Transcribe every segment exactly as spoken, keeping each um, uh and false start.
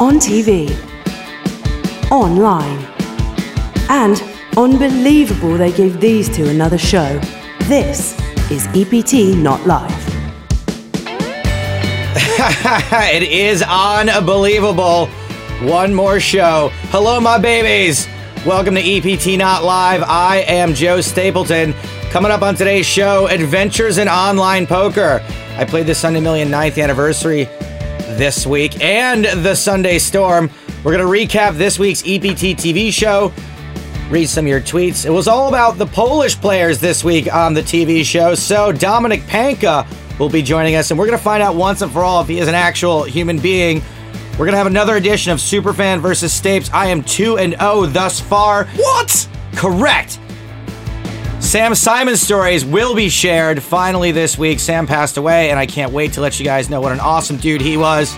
on T V, online, and unbelievable they give these two another show. This is E P T Not Live. It is unbelievable. One more show. Hello, my babies. Welcome to E P T Not Live. I am Joe Stapleton. Coming up on today's show, Adventures in Online Poker. I played the Sunday Million ninth anniversary this week and the Sunday Storm. We're going to recap this week's E P T T V show, read some of your tweets. It was all about the Polish players this week on the T V show, so Dominik Panka will be joining us, and we're going to find out once and for all if he is an actual human being. We're going to have another edition of Superfan versus Stapes. I am two and oh thus far. What? Correct. Sam Simon's stories will be shared finally this week. Sam passed away, and I can't wait to let you guys know what an awesome dude he was.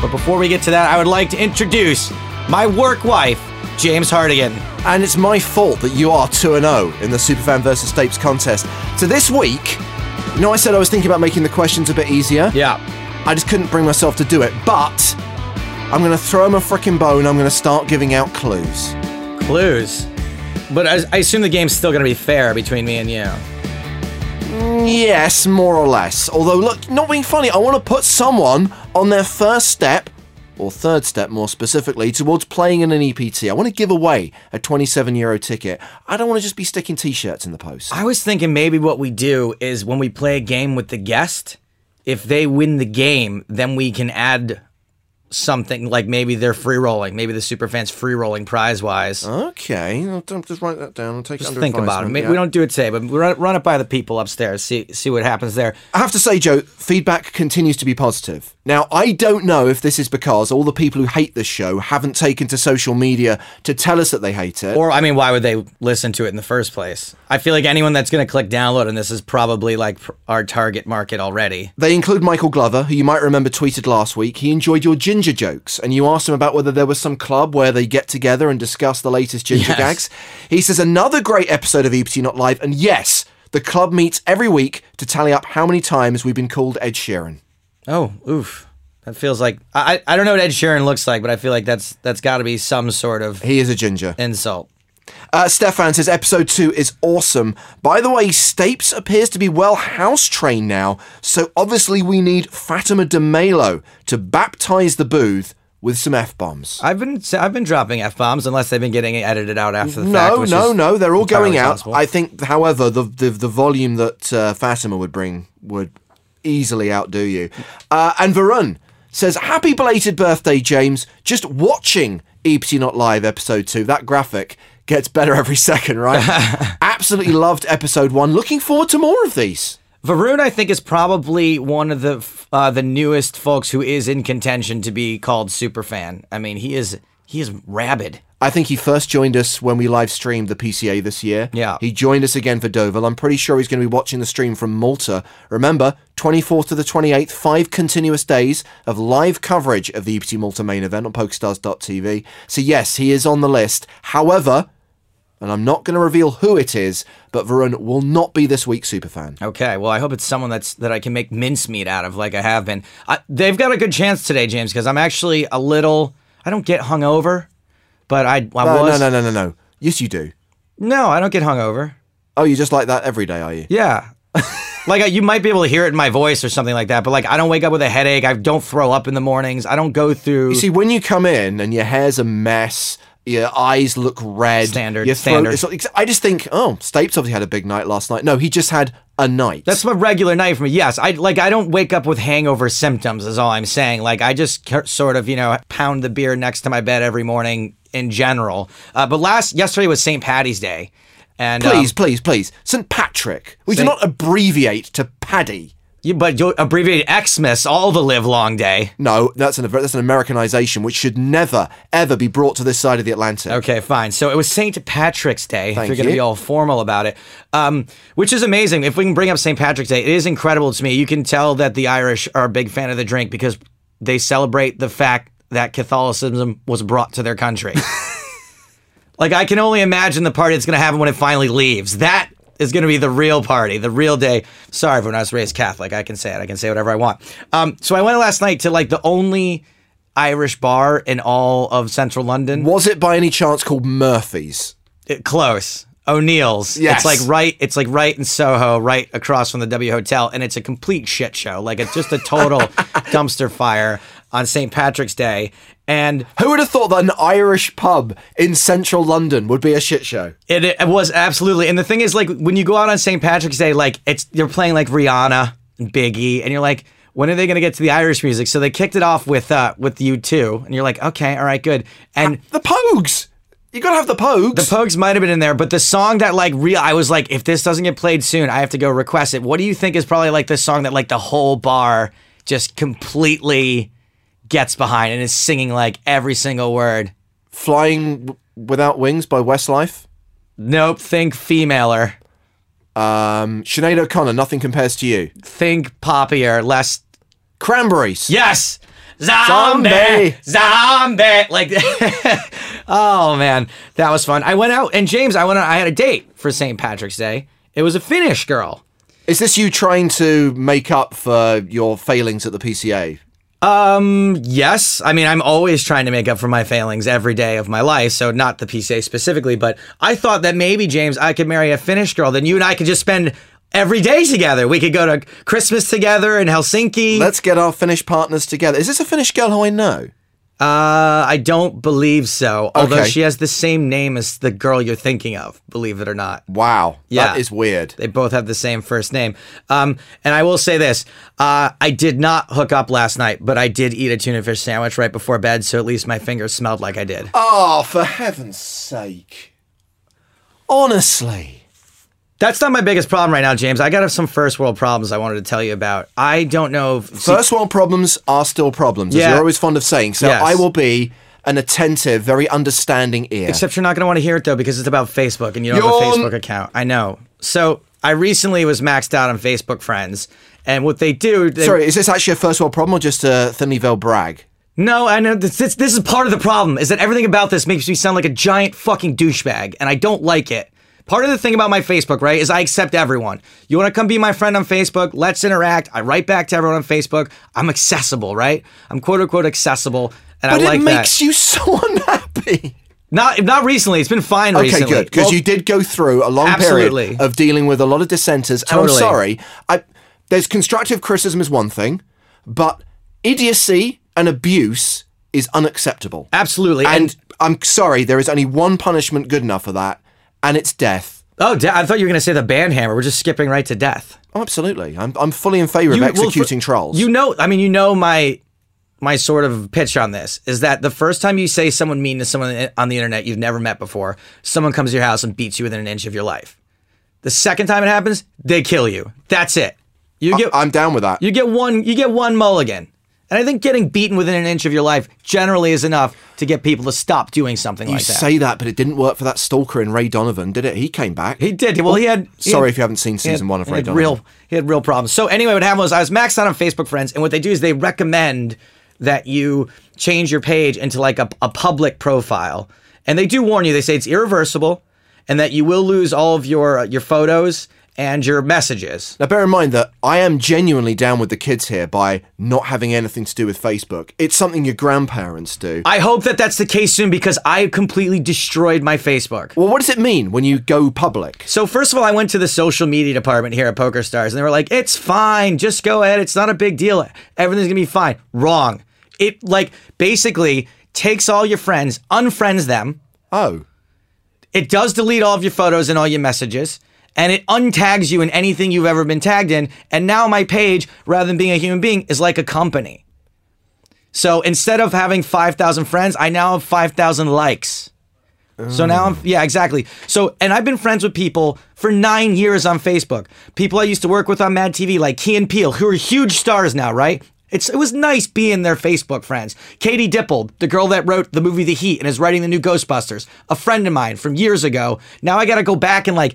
But before we get to that, I would like to introduce my work wife, James Hardigan. And it's my fault that you are two and oh in the Superfan versus Stapes contest. So this week, you know, I said I was thinking about making the questions a bit easier. Yeah. I just couldn't bring myself to do it, but I'm going to throw him a freaking bone. I'm going to start giving out clues. Clues? But I, I assume the game's still going to be fair between me and you. Yes, more or less. Although, look, not being funny, I want to put someone on their first step, or third step more specifically, towards playing in an E P T. I want to give away a twenty-seven euro ticket. I don't want to just be sticking t-shirts in the post. I was thinking maybe what we do is when we play a game with the guest, if they win the game, then we can add something, like maybe they're free rolling, maybe the Superfans free rolling prize wise. Okay, I'll just write that down. I'll take just it under think about it. Maybe yeah. We don't do it today, but run, run it by the people upstairs. See see what happens there. I have to say, Joe, feedback continues to be positive. Now, I don't know if this is because all the people who hate this show haven't taken to social media to tell us that they hate it, or I mean, why would they listen to it in the first place? I feel like anyone that's going to click download, and this is probably like our target market already. They include Michael Glover, who you might remember tweeted last week. He enjoyed your ginger. Ginger jokes, and you asked him about whether there was some club where they get together and discuss the latest ginger yes. gags. He says another great episode of E P T Not Live, and yes, the club meets every week to tally up how many times we've been called Ed Sheeran. Oh, oof. That feels like I I don't know what Ed Sheeran looks like, but I feel like that's that's got to be some sort of he is a ginger insult. Uh, Stefan says episode two is awesome. By the way, Stapes appears to be well house-trained now, so obviously we need Fatima DeMelo to baptize the booth with some F-bombs. I've been I've been dropping F-bombs unless they've been getting edited out after the no, fact. Which no, no, no, they're all going out. Possible. I think, however, the the, the volume that uh, Fatima would bring would easily outdo you. Uh, and Varun says, happy belated birthday, James. Just watching E P T Not Live episode two, that graphic gets better every second, right? Absolutely loved episode one. Looking forward to more of these. Varun, I think, is probably one of the uh, the newest folks who is in contention to be called Superfan. I mean, he is he is rabid. I think he first joined us when we live streamed the P C A this year. Yeah. He joined us again for Deauville. I'm pretty sure he's going to be watching the stream from Malta. Remember, twenty-fourth to the twenty-eighth, five continuous days of live coverage of the E P T Malta main event on PokerStars dot T V. So yes, he is on the list. However, and I'm not going to reveal who it is, but Varun will not be this week's Superfan. Okay, well, I hope it's someone that's that I can make mincemeat out of like I have been. I, they've got a good chance today, James, because I'm actually a little... I don't get hungover, but I, I no, was... No, no, no, no, no. Yes, you do. No, I don't get hungover. Oh, you're just like that every day, are you? Yeah. Like, you might be able to hear it in my voice or something like that, but, like, I don't wake up with a headache. I don't throw up in the mornings. I don't go through... You see, when you come in and your hair's a mess... Your eyes look red. Standard. Your throat, standard. I just think, oh, Stapes obviously had a big night last night. No, he just had a night. That's my regular night for me. Yes, I like. I don't wake up with hangover symptoms is all I'm saying. Like, I just sort of, you know, pound the beer next to my bed every morning in general. Uh, but last yesterday was Saint Paddy's Day. And Please, um, please, please. Saint Patrick. We Saint do not abbreviate to Paddy. Yeah, but you'll abbreviate Xmas all the live long day. No, that's an that's an Americanization which should never, ever be brought to this side of the Atlantic. Okay, fine. So it was Saint Patrick's Day, Thank if you're you. going to be all formal about it, um, which is amazing. If we can bring up Saint Patrick's Day, it is incredible to me. You can tell that the Irish are a big fan of the drink because they celebrate the fact that Catholicism was brought to their country. Like, I can only imagine the party that's going to happen when it finally leaves. That is going to be the real party, the real day. Sorry, everyone, I was raised Catholic. I can say it. I can say whatever I want. Um, so I went last night to like the only Irish bar in all of central London. Was it by any chance called Murphy's? It, close. O'Neill's. Yes. It's like right it's like right in Soho, right across from the W Hotel, and it's a complete shit show. Like it's just a total dumpster fire on Saint Patrick's Day. And who would have thought that an Irish pub in central London would be a shit show? It, it was absolutely. And the thing is, like, when you go out on Saint Patrick's Day, like it's you're playing like Rihanna and Big E, and you're like, when are they going to get to the Irish music? So they kicked it off with uh, with U two, and you're like, okay, all right, good. And the Pogues. You gotta have the Pogues. The Pogues might have been in there, but the song that like real, I was like, if this doesn't get played soon, I have to go request it. What do you think is probably like the song that like the whole bar just completely gets behind and is singing like every single word? Flying w- Without Wings by Westlife. Nope. Think Femaler. Um, Sinead O'Connor. Nothing Compares to You. Think poppier, less. Cranberries. Yes. Zombie, zombie, zombie. Like, oh man, that was fun. I went out, and James, I went out, I had a date for Saint Patrick's Day. It was a Finnish girl. Is this you trying to make up for your failings at the P C A? Um, yes. I mean, I'm always trying to make up for my failings every day of my life, so not the P C A specifically, but I thought that maybe, James, I could marry a Finnish girl, then you and I could just spend every day together. We could go to Christmas together in Helsinki. Let's get our Finnish partners together. Is this a Finnish girl who I know? Uh, I don't believe so. Although okay. She has the same name as the girl you're thinking of, believe it or not. Wow. Yeah. That is weird. They both have the same first name. Um, and I will say this. Uh, I did not hook up last night, but I did eat a tuna fish sandwich right before bed, so at least my fingers smelled like I did. Oh, for heaven's sake. Honestly. That's not my biggest problem right now, James. I got some first world problems I wanted to tell you about. I don't know if... First world problems are still problems, yeah. As you're always fond of saying. So yes. I will be an attentive, very understanding ear. Except you're not going to want to hear it, though, because it's about Facebook, and you don't you're... have a Facebook account. I know. So I recently was maxed out on Facebook friends, and what they do... They... Sorry, is this actually a first world problem or just a thinly veiled brag? No, I know. This, this, this is part of the problem, is that everything about this makes me sound like a giant fucking douchebag, and I don't like it. Part of the thing about my Facebook, right, is I accept everyone. You want to come be my friend on Facebook? Let's interact. I write back to everyone on Facebook. I'm accessible, right? I'm quote-unquote accessible, and but I like that. But it makes you so unhappy. Not not recently. It's been fine okay, recently. Okay, good, because well, you did go through a long absolutely. period of dealing with a lot of dissenters. Totally. And I'm sorry. I, there's constructive criticism is one thing, but idiocy and abuse is unacceptable. Absolutely. And, and I'm sorry, there is only one punishment good enough for that. And it's death. Oh, de- I thought you were going to say the band hammer. We're just skipping right to death. Oh, absolutely. I'm I'm fully in favor you, of executing well, for, trolls. You know, I mean, you know my my sort of pitch on this is that the first time you say someone mean to someone on the internet you've never met before, someone comes to your house and beats you within an inch of your life. The second time it happens, they kill you. That's it. You get. I, I'm down with that. You get one. You get one mulligan. And I think getting beaten within an inch of your life generally is enough to get people to stop doing something you like that. You say that, but it didn't work for that stalker in Ray Donovan, did it? He came back. He did. Well, he had... He Sorry had, if you haven't seen season had, one of Ray Donovan. Real, he had real problems. So anyway, what happened was I was maxed out on Facebook friends, and what they do is they recommend that you change your page into like a, a public profile. And they do warn you. They say it's irreversible and that you will lose all of your your photos and your messages. Now, bear in mind that I am genuinely down with the kids here by not having anything to do with Facebook. It's something your grandparents do. I hope that that's the case soon because I completely destroyed my Facebook. Well, what does it mean when you go public? So first of all, I went to the social media department here at PokerStars and they were like, it's fine. Just go ahead. It's not a big deal. Everything's going to be fine. Wrong. It like basically takes all your friends, unfriends them. Oh. It does delete all of your photos and all your messages. And it untags you in anything you've ever been tagged in. And now my page, rather than being a human being, is like a company. So instead of having five thousand friends, I now have five thousand likes. Ooh. So now I'm, yeah, exactly. So, and I've been friends with people for nine years on Facebook. People I used to work with on Mad T V, like Key and Peele, who are huge stars now, right? It's, it was nice being their Facebook friends. Katie Dippold, the girl that wrote the movie The Heat and is writing the new Ghostbusters, a friend of mine from years ago. Now I got to go back and like,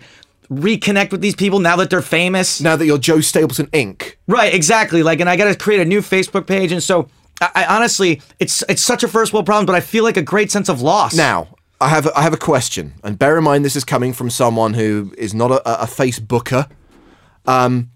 reconnect with these people now that they're famous. Now that you're Joe Stapleton Incorporated. Right, exactly. Like, and I got to create a new Facebook page. And so, I, I honestly, it's it's such a first world problem, but I feel like a great sense of loss. Now, I have a, I have a question, and bear in mind this is coming from someone who is not a, a Facebooker. Um,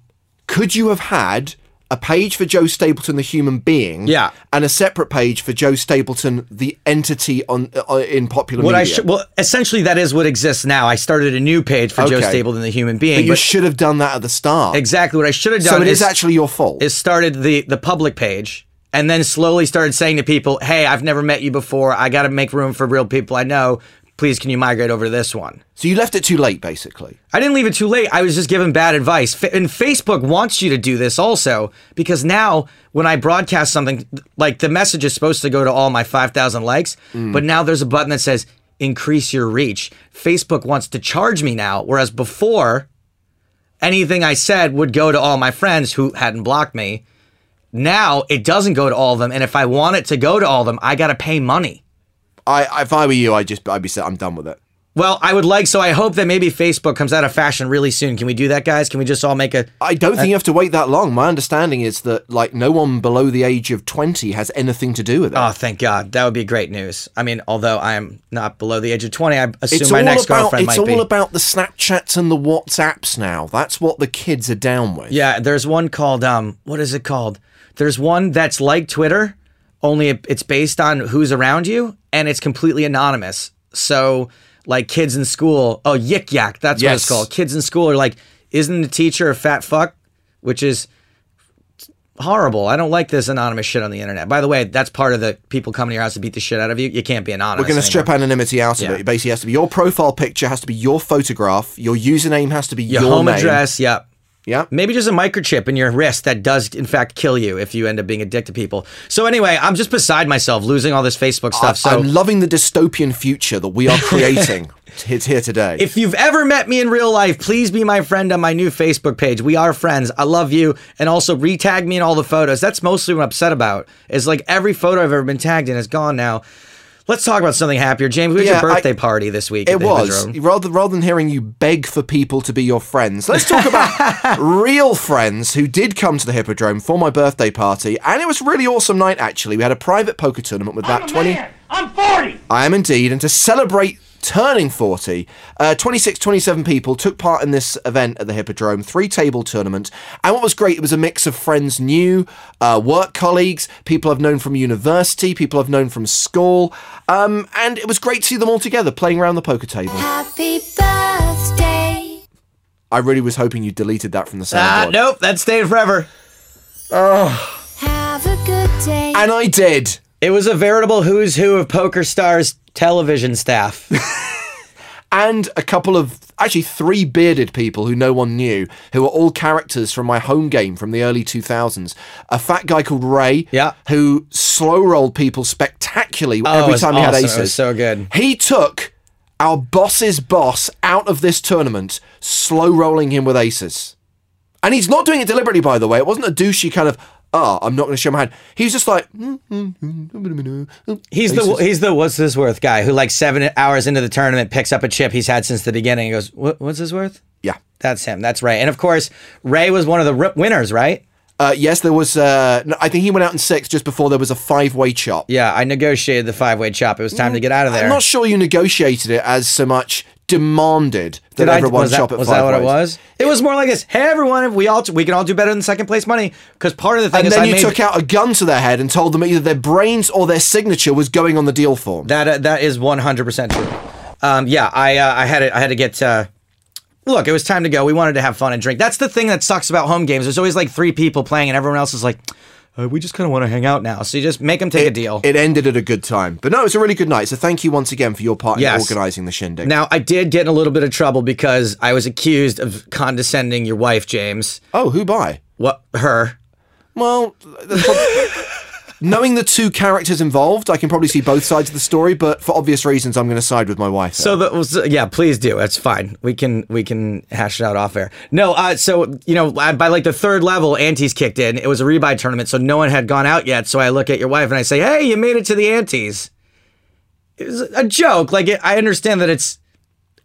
could you have had a page for Joe Stapleton, the human being, yeah, and a separate page for Joe Stapleton, the entity on uh, in popular what media. I sh- well, essentially, that is what exists now. I started a new page for okay. Joe Stapleton, the human being. But, but you should have done that at the start. Exactly. What I should have done so it is, is actually your fault. Is started the, the public page and then slowly started saying to people, hey, I've never met you before. I got to make room for real people I know. Please, can you migrate over to this one? So you left it too late, basically. I didn't leave it too late. I was just given bad advice. And Facebook wants you to do this also, because now when I broadcast something, like the message is supposed to go to all my five thousand likes, mm. but now there's a button that says, increase your reach. Facebook wants to charge me now, whereas before, anything I said would go to all my friends who hadn't blocked me. Now it doesn't go to all of them, and if I want it to go to all of them, I got to pay money. I, if I were you, I'd just, I'd be, I'm done with it. Well, I would like, so I hope that maybe Facebook comes out of fashion really soon. Can we do that, guys? Can we just all make a... I don't think a, you have to wait that long. My understanding is that, like, no one below the age of twenty has anything to do with it. Oh, thank God. That would be great news. I mean, although I'm not below the age of twenty, I assume my next about, girlfriend might be. It's all about the Snapchats and the WhatsApps now. That's what the kids are down with. Yeah, there's one called, um, what is it called? There's one that's like Twitter, only it's based on who's around you, and it's completely anonymous. So, like, kids in school, oh, Yik Yak, that's yes. what it's called. Kids in school are like, isn't the teacher a fat fuck? Which is horrible. I don't like this anonymous shit on the internet. By the way, that's part of the people coming to your house to beat the shit out of you. You can't be anonymous. We're going to strip anonymity out of yeah. it. It basically has to be your profile picture, has to be your photograph, your username has to be your, your home name. address, yep. Yeah. Maybe just a microchip in your wrist that does, in fact, kill you if you end up being addicted to people. So anyway, I'm just beside myself losing all this Facebook stuff. I, so I'm loving the dystopian future that we are creating. It's here today. If you've ever met me in real life, please be my friend on my new Facebook page. We are friends. I love you. And also retag me in all the photos. That's mostly what I'm upset about. It's like every photo I've ever been tagged in is gone now. Let's talk about something happier. James, we had yeah, your birthday I, party this week. It was. Rather, rather than hearing you beg for people to be your friends, let's talk about real friends who did come to the Hippodrome for my birthday party. And it was a really awesome night, actually. We had a private poker tournament with I'm that a twenty. Man. I'm forty. I am indeed. And to celebrate turning forty, uh, twenty-six, twenty-seven people took part in this event at the Hippodrome, three-table tournament. And what was great, it was a mix of friends new, uh, work colleagues, people I've known from university, people I've known from school. Um, and it was great to see them all together, playing around the poker table. Happy birthday. I really was hoping you deleted that from the soundboard. Uh, nope, that's staying forever. Oh. Have a good day. And I did. It was a veritable who's who of poker stars television staff. And a couple of, actually three bearded people who no one knew, who were all characters from my home game from the early two thousands. A fat guy called Ray, yeah, who slow-rolled people spectacularly oh, every time he awesome. had aces. It was so good. He took our boss's boss out of this tournament, slow-rolling him with aces. And he's not doing it deliberately, by the way. It wasn't a douchey kind of... oh, I'm not going to show my hand. He's just like... He's the, he's the what's this worth guy who like seven hours into the tournament picks up a chip he's had since the beginning and goes, what, what's this worth? Yeah. That's him. That's Ray. And of course, Ray was one of the r- winners, right? Uh, yes, there was... Uh, no, I think he went out in six just before there was a five-way chop. Yeah, I negotiated the five-way chop. It was time mm, to get out of there. I'm not sure you negotiated it as so much... demanded that Did everyone I, shop that, at was five Was that what ways. it was? It was more like this. Hey, everyone, if we all t- we can all do better than second place money, because part of the thing and is then I you made... took out a gun to their head and told them either their brains or their signature was going on the deal form. That uh, that is one hundred percent true. Um, yeah, I uh, I had it. I had to get. Uh, look, it was time to go. We wanted to have fun and drink. That's the thing that sucks about home games. There's always like three people playing, and everyone else is like. Uh, we just kind of want to hang out now. So you just make them take it, a deal. It ended at a good time. But no, it's a really good night. So thank you once again for your part yes. in organizing the shindig. Now, I did get in a little bit of trouble because I was accused of condescending your wife, James. Oh, who by? What? Her. Well, knowing the two characters involved, I can probably see both sides of the story. But for obvious reasons, I'm going to side with my wife. So that was, yeah, please do. That's fine. We can we can hash it out off air. No, uh, so you know, by like the third level, antes kicked in. It was a rebuy tournament, so no one had gone out yet. So I look at your wife and I say, "Hey, you made it to the antes." It was a joke. Like it, I understand that it's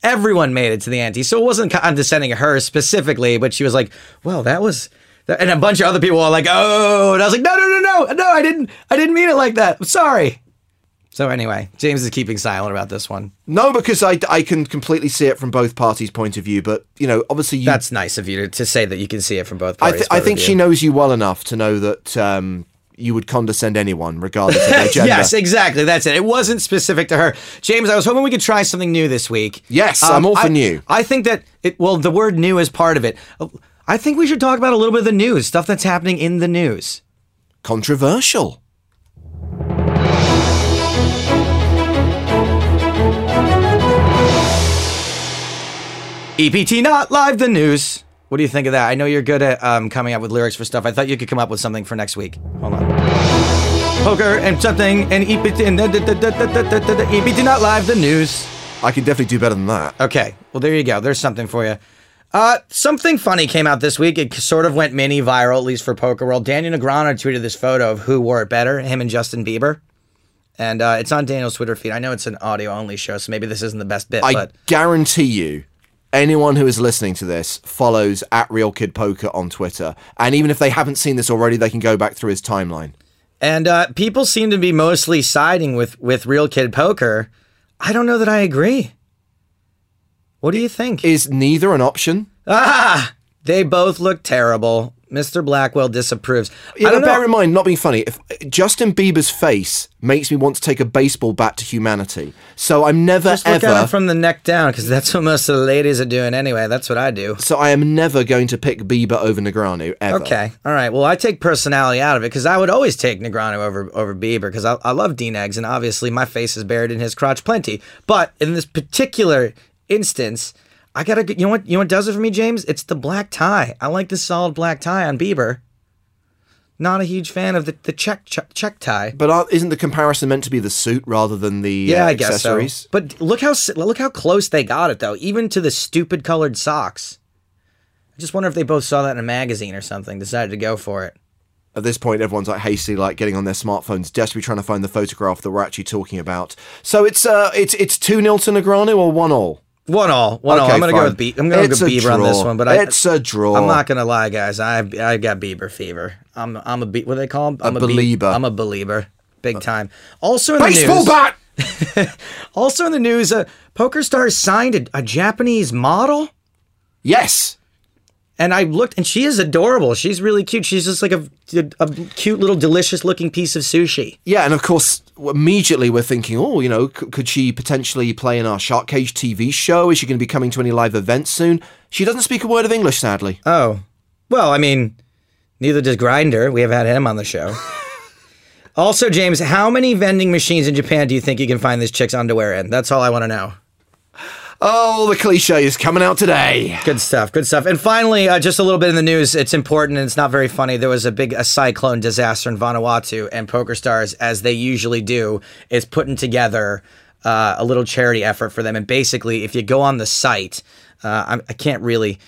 everyone made it to the antes, so it wasn't condescending to her specifically. But she was like, "Well, that was." And a bunch of other people were like, oh, and I was like, no, no, no, no, no, I didn't, I didn't mean it like that. I'm sorry. So anyway, James is keeping silent about this one. No, because I, I can completely see it from both parties' point of view. But, you know, obviously you... That's nice of you to, to say that you can see it from both parties' I th- point I think of she view. Knows you well enough to know that... Um, you would condescend anyone, regardless of their gender. Yes, exactly. That's it. It wasn't specific to her. James, I was hoping we could try something new this week. Yes, um, I'm all for I, new. I think that, it. well, the word new is part of it. I think we should talk about a little bit of the news, stuff that's happening in the news. Controversial. E P T Not Live the News. What do you think of that? I know you're good at um, coming up with lyrics for stuff. I thought you could come up with something for next week. Hold on. Poker and something and E P T Not Live the News. I can definitely do better than that. Okay. Well, there you go. There's something for you. Uh, something funny came out this week. It sort of went mini viral, at least for Poker World. Daniel Negreanu tweeted this photo of who wore it better, him and Justin Bieber. And uh, it's on Daniel's Twitter feed. I know it's an audio-only show, so maybe this isn't the best bit. I but... guarantee you. Anyone who is listening to this follows at Real Kid Poker on Twitter. And even if they haven't seen this already, they can go back through his timeline. And uh, people seem to be mostly siding with, with Real Kid Poker. I don't know that I agree. What do you think? Is neither an option? Ah! They both look terrible. Mister Blackwell disapproves. You I don't know, bear in mind, not being funny, if Justin Bieber's face makes me want to take a baseball bat to humanity. So I'm never, just look ever... Just at it from the neck down, because that's what most of the ladies are doing anyway. That's what I do. So I am never going to pick Bieber over Negreanu, ever. Okay. All right. Well, I take personality out of it, because I would always take Negreanu over, over Bieber, because I, I love D-Negs, and obviously my face is buried in his crotch plenty. But in this particular instance... I gotta, you know what, you know what does it for me, James? It's the black tie. I like the solid black tie on Bieber. Not a huge fan of the, the check, check check tie. But aren't, isn't the comparison meant to be the suit rather than the yeah, uh, accessories? Yeah, I guess so. But look how look how close they got it though, even to the stupid colored socks. I just wonder if they both saw that in a magazine or something, decided to go for it. At this point, everyone's like hastily like getting on their smartphones, desperately trying to find the photograph that we're actually talking about. So it's uh it's it's two nil to Negreanu or one all. One all, one okay, all. I'm gonna fine. go with Bieber. I'm gonna it's go Bieber on this one, but I, it's a draw. I'm not gonna lie, guys. I I got Bieber fever. I'm I'm a what do they call him? I'm a, a belieber. Be- I'm a belieber, big time. Also in baseball the news, baseball bat. Also in the news, uh, PokerStars signed a, a Japanese model. Yes. And I looked, and she is adorable. She's really cute. She's just like a, a, a cute little delicious-looking piece of sushi. Yeah, and of course, immediately we're thinking, oh, you know, c- could she potentially play in our Shark Cage T V show? Is she going to be coming to any live events soon? She doesn't speak a word of English, sadly. Oh. Well, I mean, neither does Grindr. We have had him on the show. Also, James, how many vending machines in Japan do you think you can find this chick's underwear in? That's all I want to know. Oh, the cliche is coming out today. Good stuff, good stuff. And finally, uh, just a little bit in the news. It's important and it's not very funny. There was a big a cyclone disaster in Vanuatu, and PokerStars, as they usually do, is putting together uh, a little charity effort for them. And basically, if you go on the site, uh, I, I can't really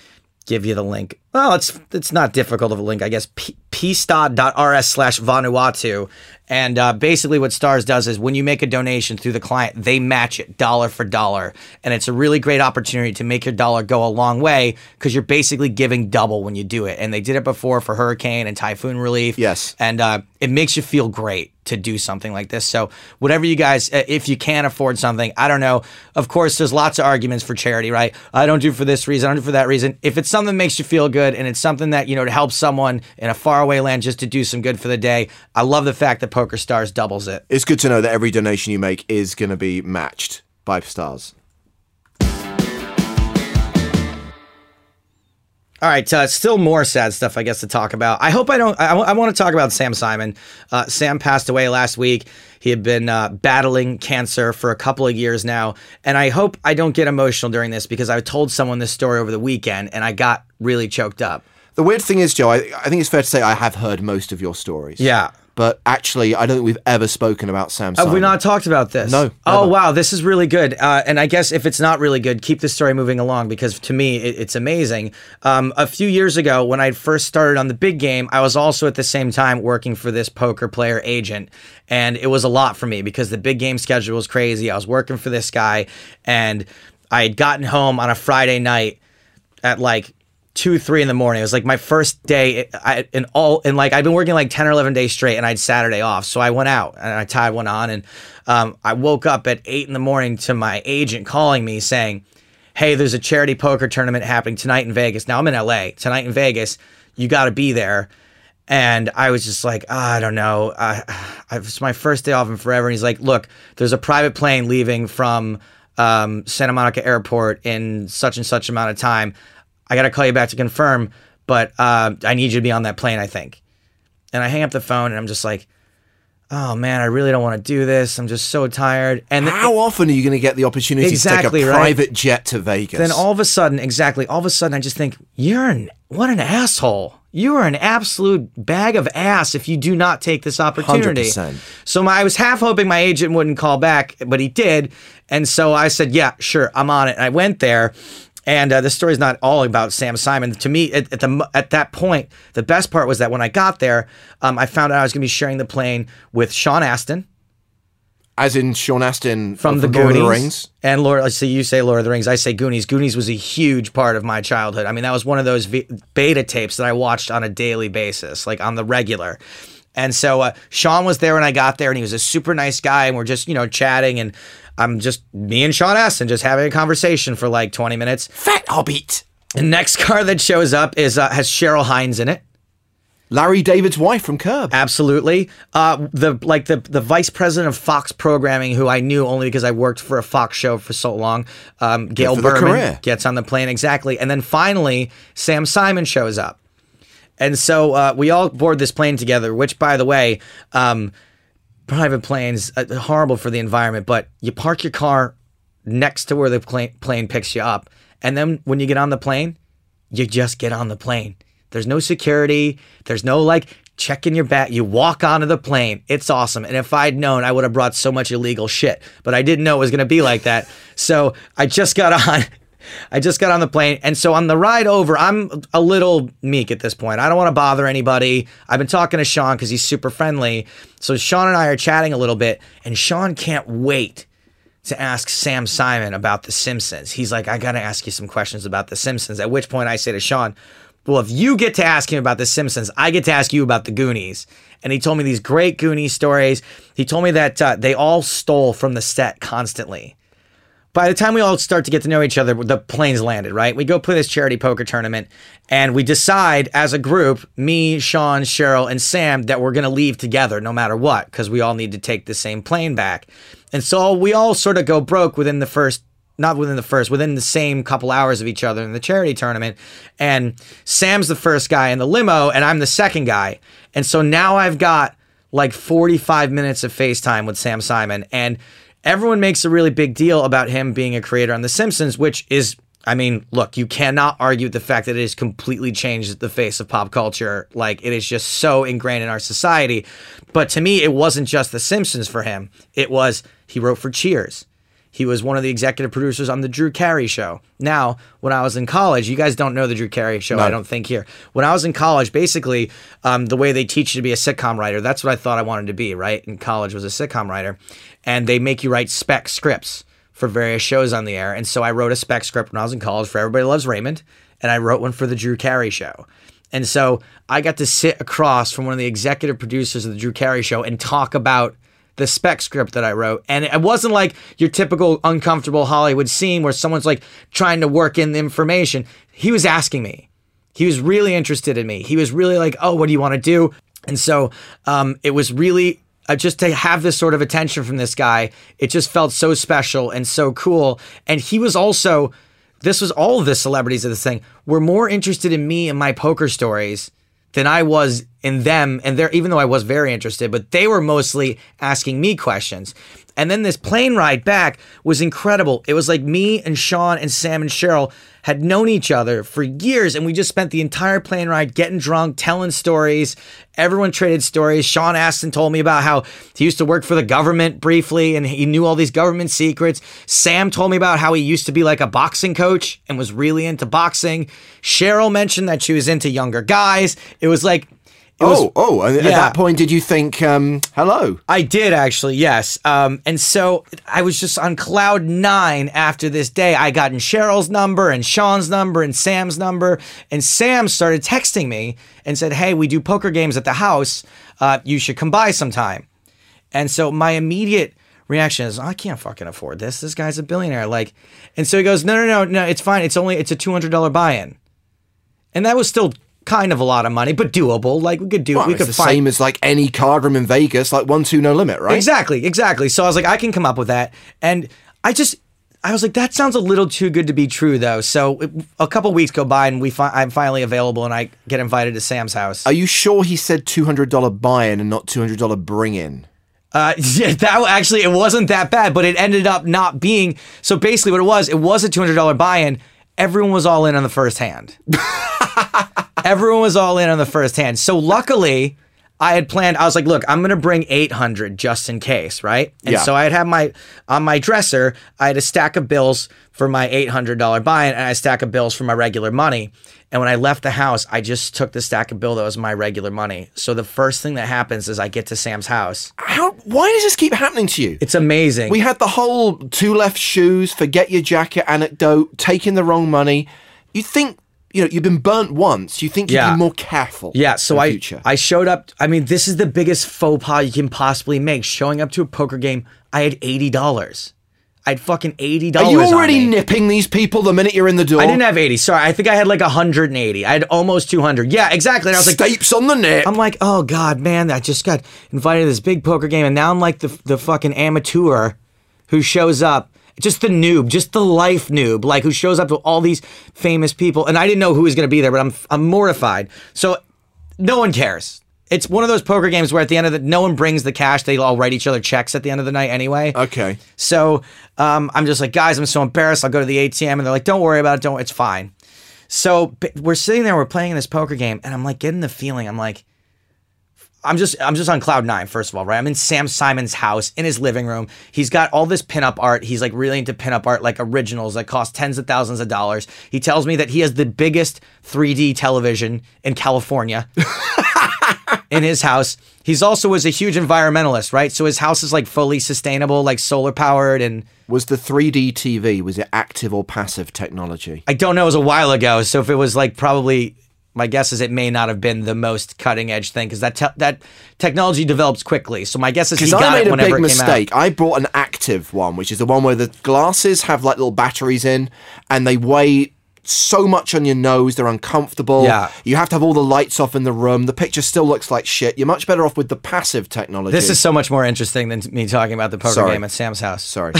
give you the link. Well, it's it's not difficult of a link, I guess. peace dot r s slash Vanuatu. And uh, basically what Stars does is when you make a donation through the client, they match it dollar for dollar. And it's a really great opportunity to make your dollar go a long way because you're basically giving double when you do it. And they did it before for hurricane and typhoon relief. Yes. And uh, it makes you feel great to do something like this. So whatever you guys, if you can afford something, I don't know. Of course, there's lots of arguments for charity, right? I don't do it for this reason. I don't do it for that reason. If it's something that makes you feel good and it's something that, you know, to help someone in a faraway land just to do some good for the day, I love the fact that PokerStars doubles it. It's good to know that every donation you make is going to be matched by Stars. All right, uh, still more sad stuff, I guess, to talk about. I hope I don't... I, I want to talk about Sam Simon. Uh, Sam passed away last week. He had been uh, battling cancer for a couple of years now. And I hope I don't get emotional during this because I told someone this story over the weekend and I got really choked up. The weird thing is, Joe, I, I think it's fair to say I have heard most of your stories. Yeah. But actually, I don't think we've ever spoken about Sam Simon. Have we not talked about this? No. Never. Oh, wow. This is really good. Uh, and I guess if it's not really good, keep the story moving along because to me, it, it's amazing. Um, a few years ago, when I first started on The Big Game, I was also at the same time working for this poker player agent. And it was a lot for me because The Big Game schedule was crazy. I was working for this guy. And I had gotten home on a Friday night at like two, three in the morning. It was like my first day I, in all, and like I'd been working like ten or eleven days straight, and I had Saturday off. So I went out and I tied one on, and um, I woke up at eight in the morning to my agent calling me saying, hey, there's a charity poker tournament happening tonight in Vegas. Now I'm in L A, tonight in Vegas, you got to be there. And I was just like, oh, I don't know. Uh, it's my first day off in forever. And he's like, look, there's a private plane leaving from um, Santa Monica Airport in such and such amount of time. I got to call you back to confirm, but uh, I need you to be on that plane, I think. And I hang up the phone and I'm just like, oh man, I really don't want to do this. I'm just so tired. And th- how often are you going to get the opportunity exactly, to take a private right? jet to Vegas? Then all of a sudden, exactly, all of a sudden, I just think, you're an what an asshole. You are an absolute bag of ass if you do not take this opportunity. one hundred percent. So my, I was half hoping my agent wouldn't call back, but he did, and so I said, yeah, sure, I'm on it. And I went there. And uh, the story's not all about Sam Simon. To me, at, at the at that point, the best part was that when I got there, um, I found out I was going to be sharing the plane with Sean Astin, as in Sean Astin from, from the Goonies, Lord of the Rings. And Lord, let's see, you say Lord of the Rings, I say Goonies. Goonies was a huge part of my childhood. I mean, that was one of those v- beta tapes that I watched on a daily basis, like on the regular. And so uh, Sean was there when I got there, and he was a super nice guy, and we're just, you know, chatting, and I'm just, me and Sean Astin just having a conversation for like twenty minutes. Fat Hobbit. The next car that shows up is uh, has Cheryl Hines in it. Larry David's wife from Curb. Absolutely. Uh, the like the the vice president of Fox programming, who I knew only because I worked for a Fox show for so long. Um, Gail Berman gets on the plane, exactly. And then finally, Sam Simon shows up. And so uh, we all board this plane together, which, by the way, um, private planes are horrible for the environment, but you park your car next to where the pl- plane picks you up. And then when you get on the plane, you just get on the plane. There's no security. There's no like checking your bag. You walk onto the plane. It's awesome. And if I'd known, I would have brought so much illegal shit, but I didn't know it was going to be like that. So I just got on. I just got on the plane, and so on the ride over, I'm a little meek at this point. I don't want to bother anybody. I've been talking to Sean because he's super friendly. So Sean and I are chatting a little bit, and Sean can't wait to ask Sam Simon about The Simpsons. He's like, I got to ask you some questions about The Simpsons, at which point I say to Sean, well, if you get to ask him about The Simpsons, I get to ask you about the Goonies. And he told me these great Goonies stories. He told me that uh, they all stole from the set constantly. By the time we all start to get to know each other, the plane's landed, right? We go play this charity poker tournament, and we decide as a group, me, Sean, Cheryl, and Sam, that we're going to leave together no matter what, because we all need to take the same plane back. And so we all sort of go broke within the first, not within the first, within the same couple hours of each other in the charity tournament. And Sam's the first guy in the limo, and I'm the second guy. And so now I've got like forty-five minutes of FaceTime with Sam Simon, and everyone makes a really big deal about him being a creator on The Simpsons, which is, I mean, look, you cannot argue the fact that it has completely changed the face of pop culture. Like, it is just so ingrained in our society. But to me, it wasn't just The Simpsons for him. It was, he wrote for Cheers. He was one of the executive producers on The Drew Carey Show. Now, when I was in college, you guys don't know The Drew Carey Show, no. I don't think here. When I was in college, basically, um, the way they teach you to be a sitcom writer, that's what I thought I wanted to be, right? In college was a sitcom writer. And they make you write spec scripts for various shows on the air. And so I wrote a spec script when I was in college for Everybody Loves Raymond. And I wrote one for The Drew Carey Show. And so I got to sit across from one of the executive producers of The Drew Carey Show and talk about the spec script that I wrote. And it wasn't like your typical uncomfortable Hollywood scene where someone's like trying to work in the information. He was asking me. He was really interested in me. He was really like, oh, what do you want to do? And so um, it was really uh, just to have this sort of attention from this guy. It just felt so special and so cool. And he was also, this was all of the celebrities of this thing were more interested in me and my poker stories than I was in them, and they're, even though I was very interested, but they were mostly asking me questions. And then this plane ride back was incredible. It was like me and Sean and Sam and Cheryl had known each other for years, and we just spent the entire plane ride getting drunk, telling stories. Everyone traded stories. Sean Astin told me about how he used to work for the government briefly, and he knew all these government secrets. Sam told me about how he used to be like a boxing coach and was really into boxing. Cheryl mentioned that she was into younger guys. It was like, was, oh, oh! At yeah. that point, did you think, um, hello? I did, actually, yes. Um, and so I was just on cloud nine after this day. I got in Cheryl's number and Sean's number and Sam's number. And Sam started texting me and said, hey, we do poker games at the house. Uh, you should come by sometime. And so my immediate reaction is, oh, I can't fucking afford this. This guy's a billionaire. Like, and so he goes, no, no, no, no, it's fine. It's only, it's a two hundred dollars buy-in. And that was still kind of a lot of money, but doable. Like, we could do it. Well, we could the fight. Same as like any card room in Vegas, like one, two, no limit, right? Exactly, exactly. So I was like, I can come up with that. And I just, I was like, that sounds a little too good to be true, though. So it, a couple weeks go by, and we fi- I'm finally available, and I get invited to Sam's house. Are you sure he said two hundred dollars buy-in and not two hundred dollars bring-in? Uh, yeah, that actually, it wasn't that bad, but it ended up not being. So basically what it was, it was a two hundred dollars buy-in. Everyone was all in on the first hand. Everyone was all in on the first hand. So luckily, I had planned, I was like, look, I'm going to bring eight hundred just in case, right? And yeah. so I'd have my, on my dresser, I had a stack of bills for my eight hundred dollars buy-in and a stack of bills for my regular money. And when I left the house, I just took the stack of bill that was my regular money. So the first thing that happens is I get to Sam's house. How? Why does this keep happening to you? It's amazing. We had the whole two left shoes, forget your jacket anecdote, taking the wrong money. You think... You know, you've been burnt once. You think you'd yeah. be more careful. Yeah, so I, I showed up. I mean, this is the biggest faux pas you can possibly make. Showing up to a poker game, I had eighty dollars. I had fucking eighty dollars. Are you already nipping these people the minute you're in the door? I didn't have eighty. Sorry, I think I had like one hundred eighty. I had almost two hundred. Yeah, exactly. And I was like, stapes on the nip. I'm like, oh, God, man, I just got invited to this big poker game. And now I'm like the, the fucking amateur who shows up. Just the noob, just the life noob, like who shows up to all these famous people. And I didn't know who was going to be there, but I'm I'm mortified. So no one cares. It's one of those poker games where at the end of the, no one brings the cash. They all write each other checks at the end of the night anyway. Okay. So um, I'm just like, guys, I'm so embarrassed. I'll go to the A T M. And they're like, don't worry about it. Don't, it's fine. So we're sitting there, we're playing this poker game. And I'm like getting the feeling, I'm like, I'm just I'm just on cloud nine, first of all, right? I'm in Sam Simon's house, in his living room. He's got all this pinup art. He's like really into pinup art, like originals that cost tens of thousands of dollars. He tells me that he has the biggest three D television in California in his house. He's also was a huge environmentalist, right? So his house is like fully sustainable, like solar powered. And was the three D T V, was it active or passive technology? I don't know. It was a while ago. So if it was like probably... My guess is it may not have been the most cutting edge thing because that te- that technology develops quickly. So my guess is he got it whenever it came out. Because I made a big mistake. I brought an active one, which is the one where the glasses have like little batteries in and they weigh so much on your nose. They're uncomfortable. Yeah. You have to have all the lights off in the room. The picture still looks like shit. You're much better off with the passive technology. This is so much more interesting than me talking about the poker Sorry. game at Sam's house. Sorry.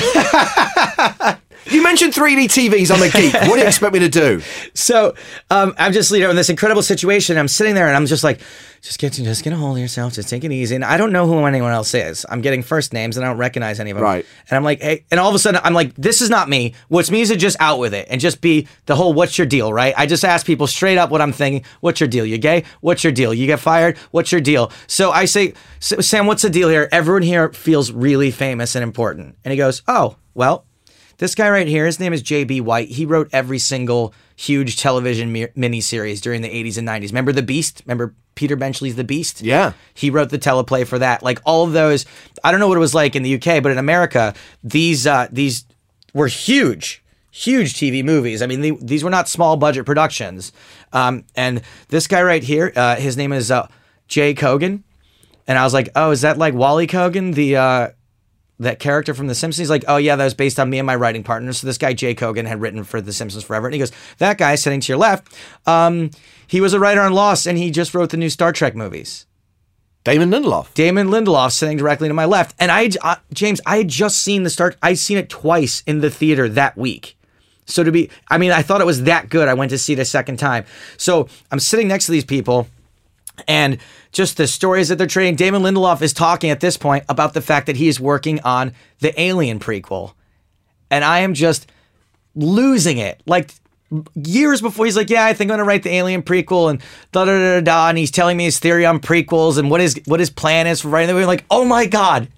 You mentioned three D T Vs. I'm a geek. What do you expect me to do? So um, I'm just, you know, in this incredible situation. I'm sitting there and I'm just like, just get, just get a hold of yourself. Just take it easy. And I don't know who anyone else is. I'm getting first names and I don't recognize any of them. Right. And I'm like, hey, and all of a sudden I'm like, this is not me. What's me is to just out with it and just be the whole what's your deal, right? I just ask people straight up what I'm thinking. What's your deal? You gay? What's your deal? You get fired? What's your deal? So I say, Sam, what's the deal here? Everyone here feels really famous and important. And he goes, oh, well. This guy right here, his name is J B. White. He wrote every single huge television mi- miniseries during the eighties and nineties. Remember The Beast? Remember Peter Benchley's The Beast? Yeah. He wrote the teleplay for that. Like all of those, I don't know what it was like in the U K, but in America, these uh, these were huge, huge T V movies. I mean, they, these were not small budget productions. Um, and this guy right here, uh, his name is uh, Jay Cogan. And I was like, oh, is that like Wally Cogan, the... Uh, that character from The Simpsons, like, oh yeah, that was based on me and my writing partner. So this guy, Jay Cogan, had written for The Simpsons forever. And he goes, that guy sitting to your left, um, he was a writer on Lost and he just wrote the new Star Trek movies. Damon Lindelof. Damon Lindelof sitting directly to my left. And I, uh, James, I had just seen the Star, I'd seen it twice in the theater that week. So to be, I mean, I thought it was that good. I went to see it a second time. So I'm sitting next to these people and just the stories that they're trading. Damon Lindelof is talking at this point about the fact that he is working on the Alien prequel. And I am just losing it. Like years before, he's like, yeah, I think I'm going to write the Alien prequel and da da da da. And he's telling me his theory on prequels and what his, what his plan is for writing the movie. Like, oh my God,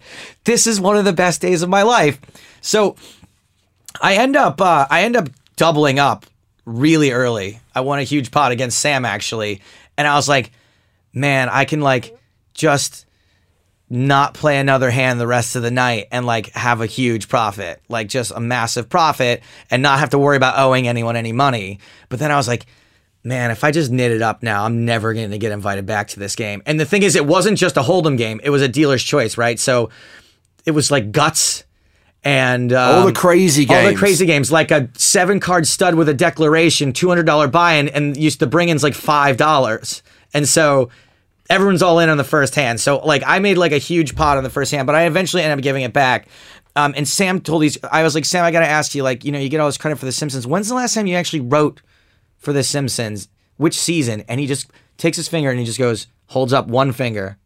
this is one of the best days of my life. So I end up, uh, I end up doubling up really early. I won a huge pot against Sam, actually. And I was like, man, I can like just not play another hand the rest of the night and like have a huge profit, like just a massive profit, and not have to worry about owing anyone any money. But then I was like, man, if I just knit it up now, I'm never going to get invited back to this game. And the thing is, it wasn't just a hold'em game. It was a dealer's choice, right? So it was like Guts and um, all the crazy games. All the crazy games, like a seven card stud with a declaration, two hundred dollar buy-in, and used to bring in's like five dollars. And so everyone's all in on the first hand. So like I made like a huge pot on the first hand, but I eventually ended up giving it back. Um, and Sam told these, I was like, Sam, I got to ask you, like, you know, you get all this credit for The Simpsons. When's the last time you actually wrote for The Simpsons? Which season? And he just takes his finger and he just goes, holds up one finger.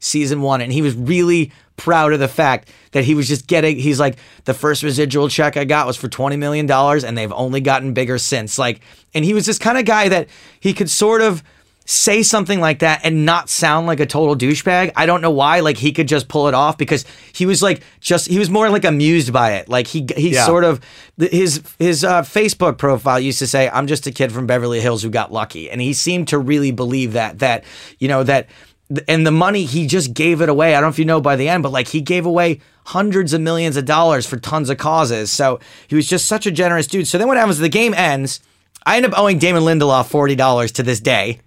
Season one. And he was really proud of the fact that he was just getting, he's like, the first residual check I got was for twenty million dollars and they've only gotten bigger since. Like, and he was this kind of guy that he could sort of say something like that and not sound like a total douchebag. I don't know why, like he could just pull it off because he was like, just, he was more like amused by it. Like he, he yeah. sort of, his, his uh, Facebook profile used to say, I'm just a kid from Beverly Hills who got lucky. And he seemed to really believe that, that, you know, that, and the money, he just gave it away. I don't know if you know by the end, but like he gave away hundreds of millions of dollars for tons of causes. So he was just such a generous dude. So then what happens is the game ends. I end up owing Damon Lindelof forty dollars to this day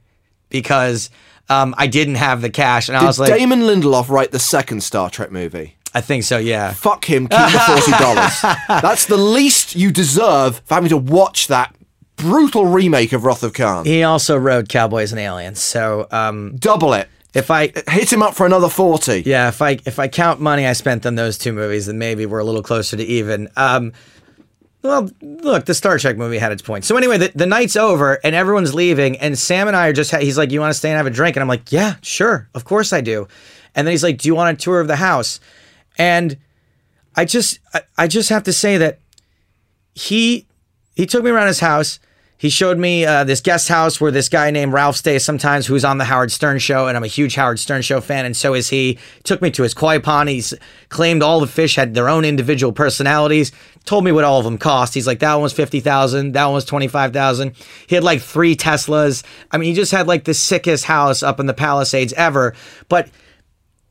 because um, I didn't have the cash. And Did I was like, Damon Lindelof write the second Star Trek movie? I think so, yeah. Fuck him, keep the forty dollars. That's the least you deserve for having to watch that brutal remake of Wrath of Khan. He also wrote Cowboys and Aliens, so um, double it. If I hit him up for another forty, yeah. If I if I count money I spent on those two movies, then maybe we're a little closer to even. Um, well, look, the Star Trek movie had its point. So anyway, the, the night's over and everyone's leaving, and Sam and I are just. Ha- he's like, "You want to stay and have a drink?" And I'm like, "Yeah, sure, of course I do." And then he's like, "Do you want a tour of the house?" And I just, I, I just have to say that he he took me around his house. He showed me uh, this guest house where this guy named Ralph stays sometimes, who's on the Howard Stern show, and I'm a huge Howard Stern show fan, and so is he. Took me to his koi pond. He's claimed all the fish had their own individual personalities. Told me what all of them cost. He's like, that one was fifty thousand, that one was twenty five thousand. He had like three Teslas. I mean, he just had like the sickest house up in the Palisades ever. But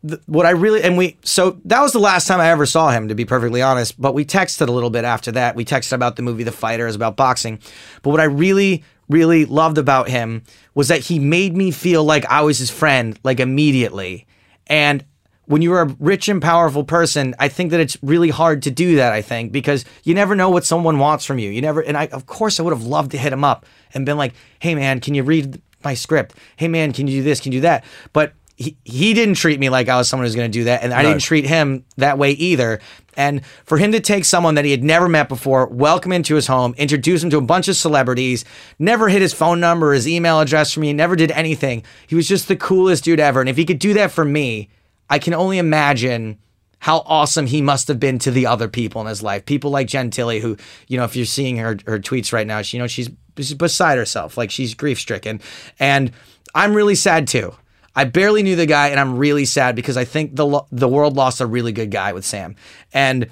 th- what I really and we so that was the last time I ever saw him, to be perfectly honest. But we texted a little bit after that. We texted about the movie The Fighters, about boxing. But what I really, really loved about him was that he made me feel like I was his friend, like immediately. And when you're a rich and powerful person, I think that it's really hard to do that. I think because you never know what someone wants from you. You never. And I, of course, I would have loved to hit him up and been like, "Hey, man, can you read my script? Hey, man, can you do this? Can you do that?" But He, he didn't treat me like I was someone who's going to do that, and I no. didn't treat him that way either. And for him to take someone that he had never met before, welcome into his home, introduce him to a bunch of celebrities, never hid his phone number or his email address from me, never did anything. He was just the coolest dude ever. And if he could do that for me, I can only imagine how awesome he must have been to the other people in his life. People like Jen Tilly, who, you know, if you're seeing her her tweets right now, she, you know, she's, she's beside herself, like she's grief-stricken. And I'm really sad too. I barely knew the guy, and I'm really sad because I think the lo- the world lost a really good guy with Sam. And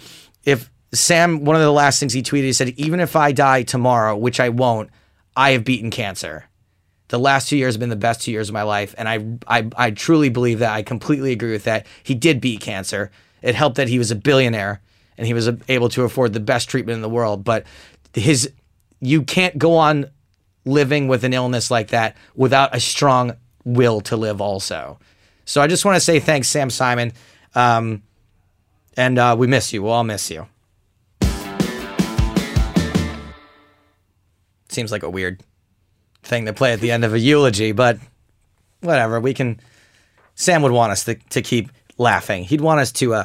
if Sam, one of the last things he tweeted, he said, even if I die tomorrow, which I won't, I have beaten cancer. The last two years have been the best two years of my life, and I, I, I truly believe that. I completely agree with that. He did beat cancer. It helped that he was a billionaire, and he was able to afford the best treatment in the world. But his, you can't go on living with an illness like that without a strong will to live also. So I just want to say thanks, Sam Simon. Um, and uh, we miss you. We'll all miss you. Seems like a weird thing to play at the end of a eulogy, but whatever. We can... Sam would want us to, to keep laughing. He'd want us to uh,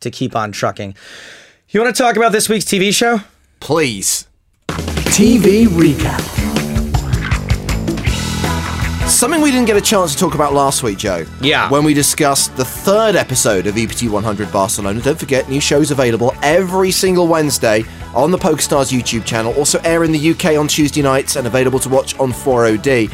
to keep on trucking. You want to talk about this week's T V show? Please. T V Recap. Something we didn't get a chance to talk about last week, Joe. Yeah. When we discussed the third episode of E P T one hundred Barcelona. Don't forget, new shows available every single Wednesday on the PokerStars YouTube channel. Also air in the U K on Tuesday nights and available to watch on four O D.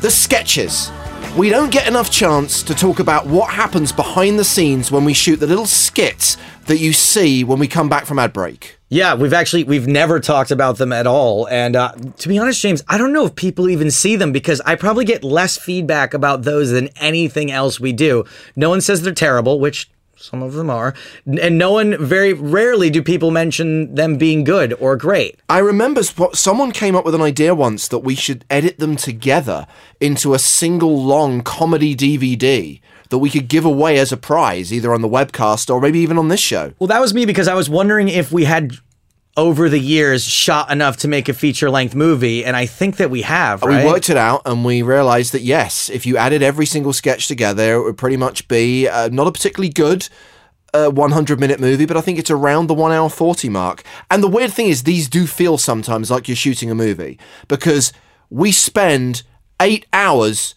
The sketches. We don't get enough chance to talk about what happens behind the scenes when we shoot the little skits that you see when we come back from ad break? Yeah, we've actually, we've never talked about them at all. And uh, to be honest, James, I don't know if people even see them because I probably get less feedback about those than anything else we do. No one says they're terrible, which some of them are. And no one, very rarely do people mention them being good or great. I remember someone came up with an idea once that we should edit them together into a single long comedy D V D that we could give away as a prize, either on the webcast or maybe even on this show. Well, that was me because I was wondering if we had, over the years, shot enough to make a feature-length movie, and I think that we have, right? We worked it out, and we realized that, yes, if you added every single sketch together, it would pretty much be uh, not a particularly good one hundred minute uh, movie, but I think it's around the one hour forty mark. And the weird thing is, these do feel sometimes like you're shooting a movie, because we spend eight hours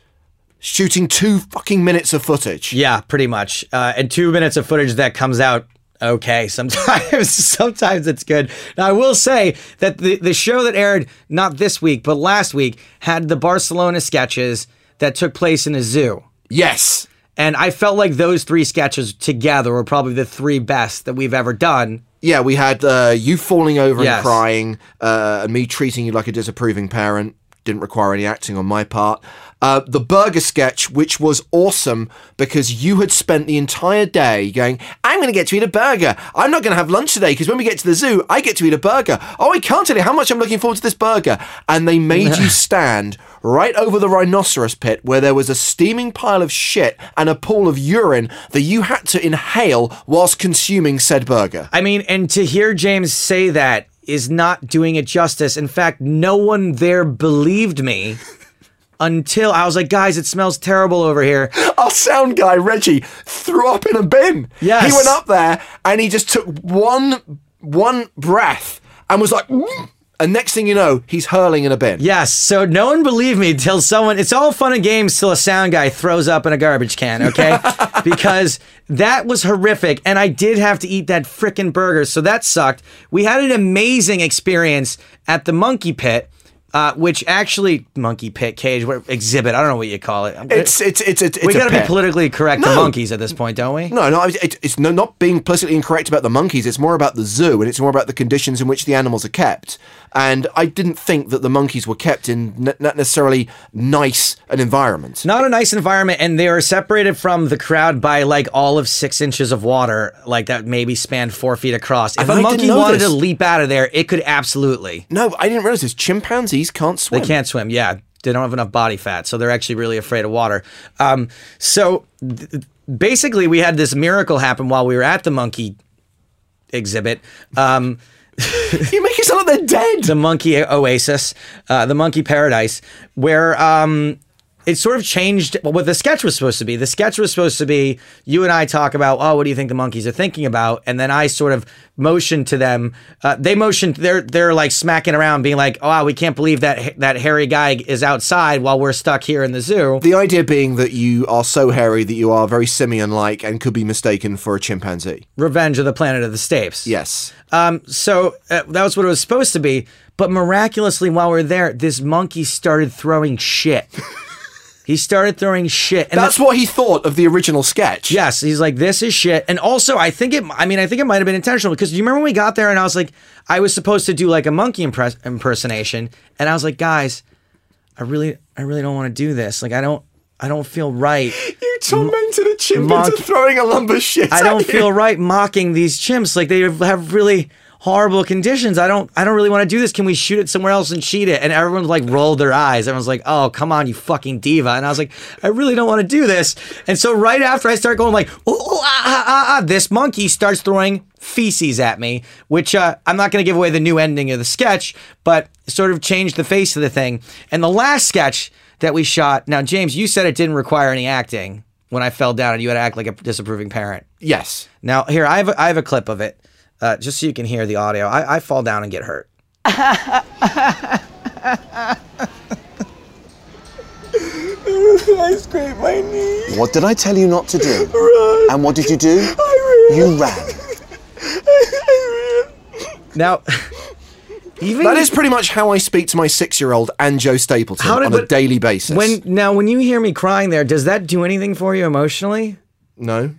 shooting two fucking minutes of footage. Yeah, pretty much. Uh, and two minutes of footage that comes out okay sometimes. Sometimes it's good. Now, I will say that the, the show that aired not this week, but last week, had the Barcelona sketches that took place in a zoo. Yes. And I felt like those three sketches together were probably the three best that we've ever done. Yeah, we had uh, you falling over yes. and crying, uh, and me treating you like a disapproving parent. Didn't require any acting on my part. Uh, the burger sketch, which was awesome because you had spent the entire day going, I'm going to get to eat a burger. I'm not going to have lunch today because when we get to the zoo, I get to eat a burger. Oh, I can't tell you how much I'm looking forward to this burger. And they made you stand right over the rhinoceros pit where there was a steaming pile of shit and a pool of urine that you had to inhale whilst consuming said burger. I mean, and to hear James say that is not doing it justice. In fact, no one there believed me. Until I was like, guys, it smells terrible over here. Our sound guy, Reggie, threw up in a bin. Yes. He went up there and he just took one one breath and was like, mm. And next thing you know, he's hurling in a bin. Yes, so no one believed me till someone, it's all fun and games till a sound guy throws up in a garbage can, okay? Because that was horrific, and I did have to eat that frickin' burger, so that sucked. We had an amazing experience at the Monkey Pit, Uh, which actually, monkey pit, cage, what, exhibit, I don't know what you call it. It's, it's, it's, it's, we got to be politically correct no. to monkeys at this point, don't we? No, no, it, it's no, not being politically incorrect about the monkeys. It's more about the zoo, and it's more about the conditions in which the animals are kept. And I didn't think that the monkeys were kept in n- not necessarily nice an environment. Not a nice environment, and they are separated from the crowd by, like, all of six inches of water, like, that maybe spanned four feet across. If and a I monkey wanted this. to leap out of there, it could absolutely. No, I didn't realize this. Chimpanzees can't swim. They can't swim, yeah. They don't have enough body fat, so they're actually really afraid of water. Um, so, th- basically, we had this miracle happen while we were at the monkey exhibit. Um, you make it sound like they're dead! The monkey oasis, uh, the monkey paradise, where um, it sort of changed what the sketch was supposed to be. The sketch was supposed to be, you and I talk about, oh, what do you think the monkeys are thinking about? And then I sort of motion to them, uh, they motioned, they're, they're like smacking around being like, oh, we can't believe that that hairy guy is outside while we're stuck here in the zoo. The idea being that you are so hairy that you are very simian-like and could be mistaken for a chimpanzee. Revenge of the Planet of the Stapes. Yes. Um, so uh, that was what it was supposed to be, but miraculously while we were there, this monkey started throwing shit. He started throwing shit. And That's the, what he thought of the original sketch. Yes, he's like, this is shit. And also, I think it, I mean, I think it might have been intentional because you remember when we got there and I was like, I was supposed to do like a monkey impress- impersonation. And I was like, guys, I really, I really don't want to do this. Like, I don't, I don't feel right. You tormented a chimp Mock- into throwing a lump of shit. I don't you. feel right mocking these chimps. Like, they have really horrible conditions. I don't I don't really want to do this. Can we shoot it somewhere else and cheat it? And everyone like rolled their eyes. Everyone's like, oh, come on, you fucking diva. And I was like, I really don't want to do this. And so right after I start going like, oh, oh ah, ah, ah, ah, this monkey starts throwing feces at me, which uh, I'm not going to give away the new ending of the sketch, but sort of changed the face of the thing. And the last sketch that we shot, now, James, you said it didn't require any acting when I fell down and you had to act like a disapproving parent. Yes. Now, here, I have a, I have a clip of it. Uh, just so you can hear the audio. I, I fall down and get hurt. I scraped my knee. What did I tell you not to do? Run. And what did you do? I ran. You ran. I ran. Now, even that is pretty much how I speak to my six-year-old and Joe Stapleton on a daily basis. When now, when you hear me crying there, does that do anything for you emotionally? No.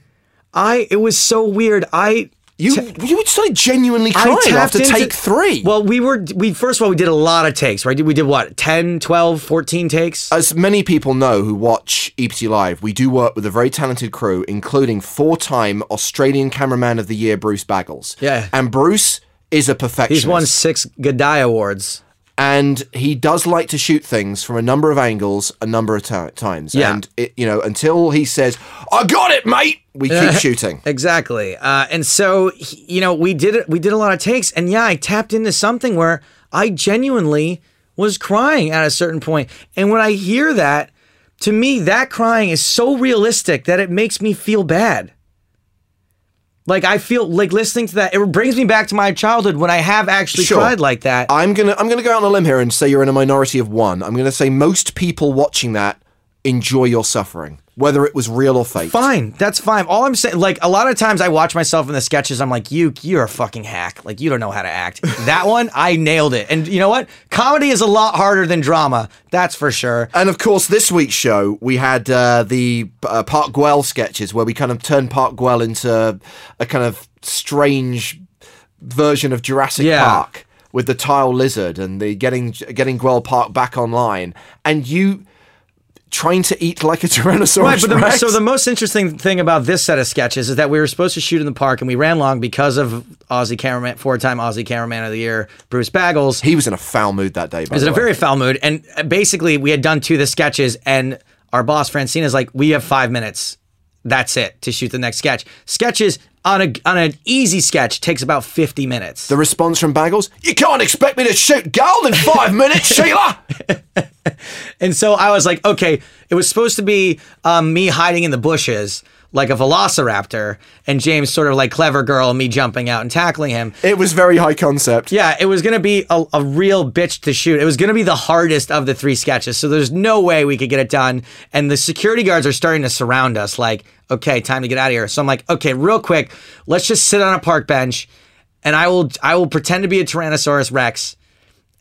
I. It was so weird. I... You you started genuinely crying after take three. Well, we were, we first of all, we did a lot of takes, right? We did what, ten, twelve, fourteen takes? As many people know who watch E P T Live, we do work with a very talented crew, including four-time Australian Cameraman of the Year, Bruce Baggles. Yeah. And Bruce is a perfectionist. He's won six G'day Awards. And he does like to shoot things from a number of angles a number of t- times. Yeah. And, it, you know, until he says, I got it, mate! We keep shooting. Exactly. Uh, and so, you know, we did it. We did a lot of takes. And yeah, I tapped into something where I genuinely was crying at a certain point. And when I hear that, to me, that crying is so realistic that it makes me feel bad. Like, I feel like listening to that, it brings me back to my childhood when I have actually sure. cried like that. I'm going to I'm gonna go out on a limb here and say you're in a minority of one. I'm going to say most people watching that enjoy your suffering, whether it was real or fake. Fine. That's fine. All I'm saying, like, a lot of times I watch myself in the sketches, I'm like, you, you're a fucking hack. Like, you don't know how to act. That one, I nailed it. And you know what? Comedy is a lot harder than drama. That's for sure. And of course, this week's show, we had uh, the uh, Park Güell sketches, where we kind of turned Park Güell into a kind of strange version of Jurassic yeah. Park with the tile lizard and the getting, getting Güell Park back online. And you... trying to eat like a Tyrannosaurus right, but the, Rex. So the most interesting thing about this set of sketches is that we were supposed to shoot in the park, and we ran long because of Aussie cameraman, four-time Aussie Cameraman of the Year, Bruce Baggles. He was in a foul mood that day, by the way. He was in a very foul mood, and basically we had done two of the sketches, and our boss, Francine, is like, we have five minutes. That's it, to shoot the next sketch. Sketches on a on an easy sketch takes about fifty minutes. The response from Baggles, you can't expect me to shoot gold in five minutes, Sheila! And so I was like, okay, it was supposed to be um, me hiding in the bushes like a velociraptor, and James sort of like clever girl, me jumping out and tackling him. It was very high concept. Yeah, it was going to be a, a real bitch to shoot. It was going to be the hardest of the three sketches, so there's no way we could get it done. And the security guards are starting to surround us like, okay, time to get out of here. So I'm like, okay, real quick, let's just sit on a park bench, and I will I will pretend to be a Tyrannosaurus Rex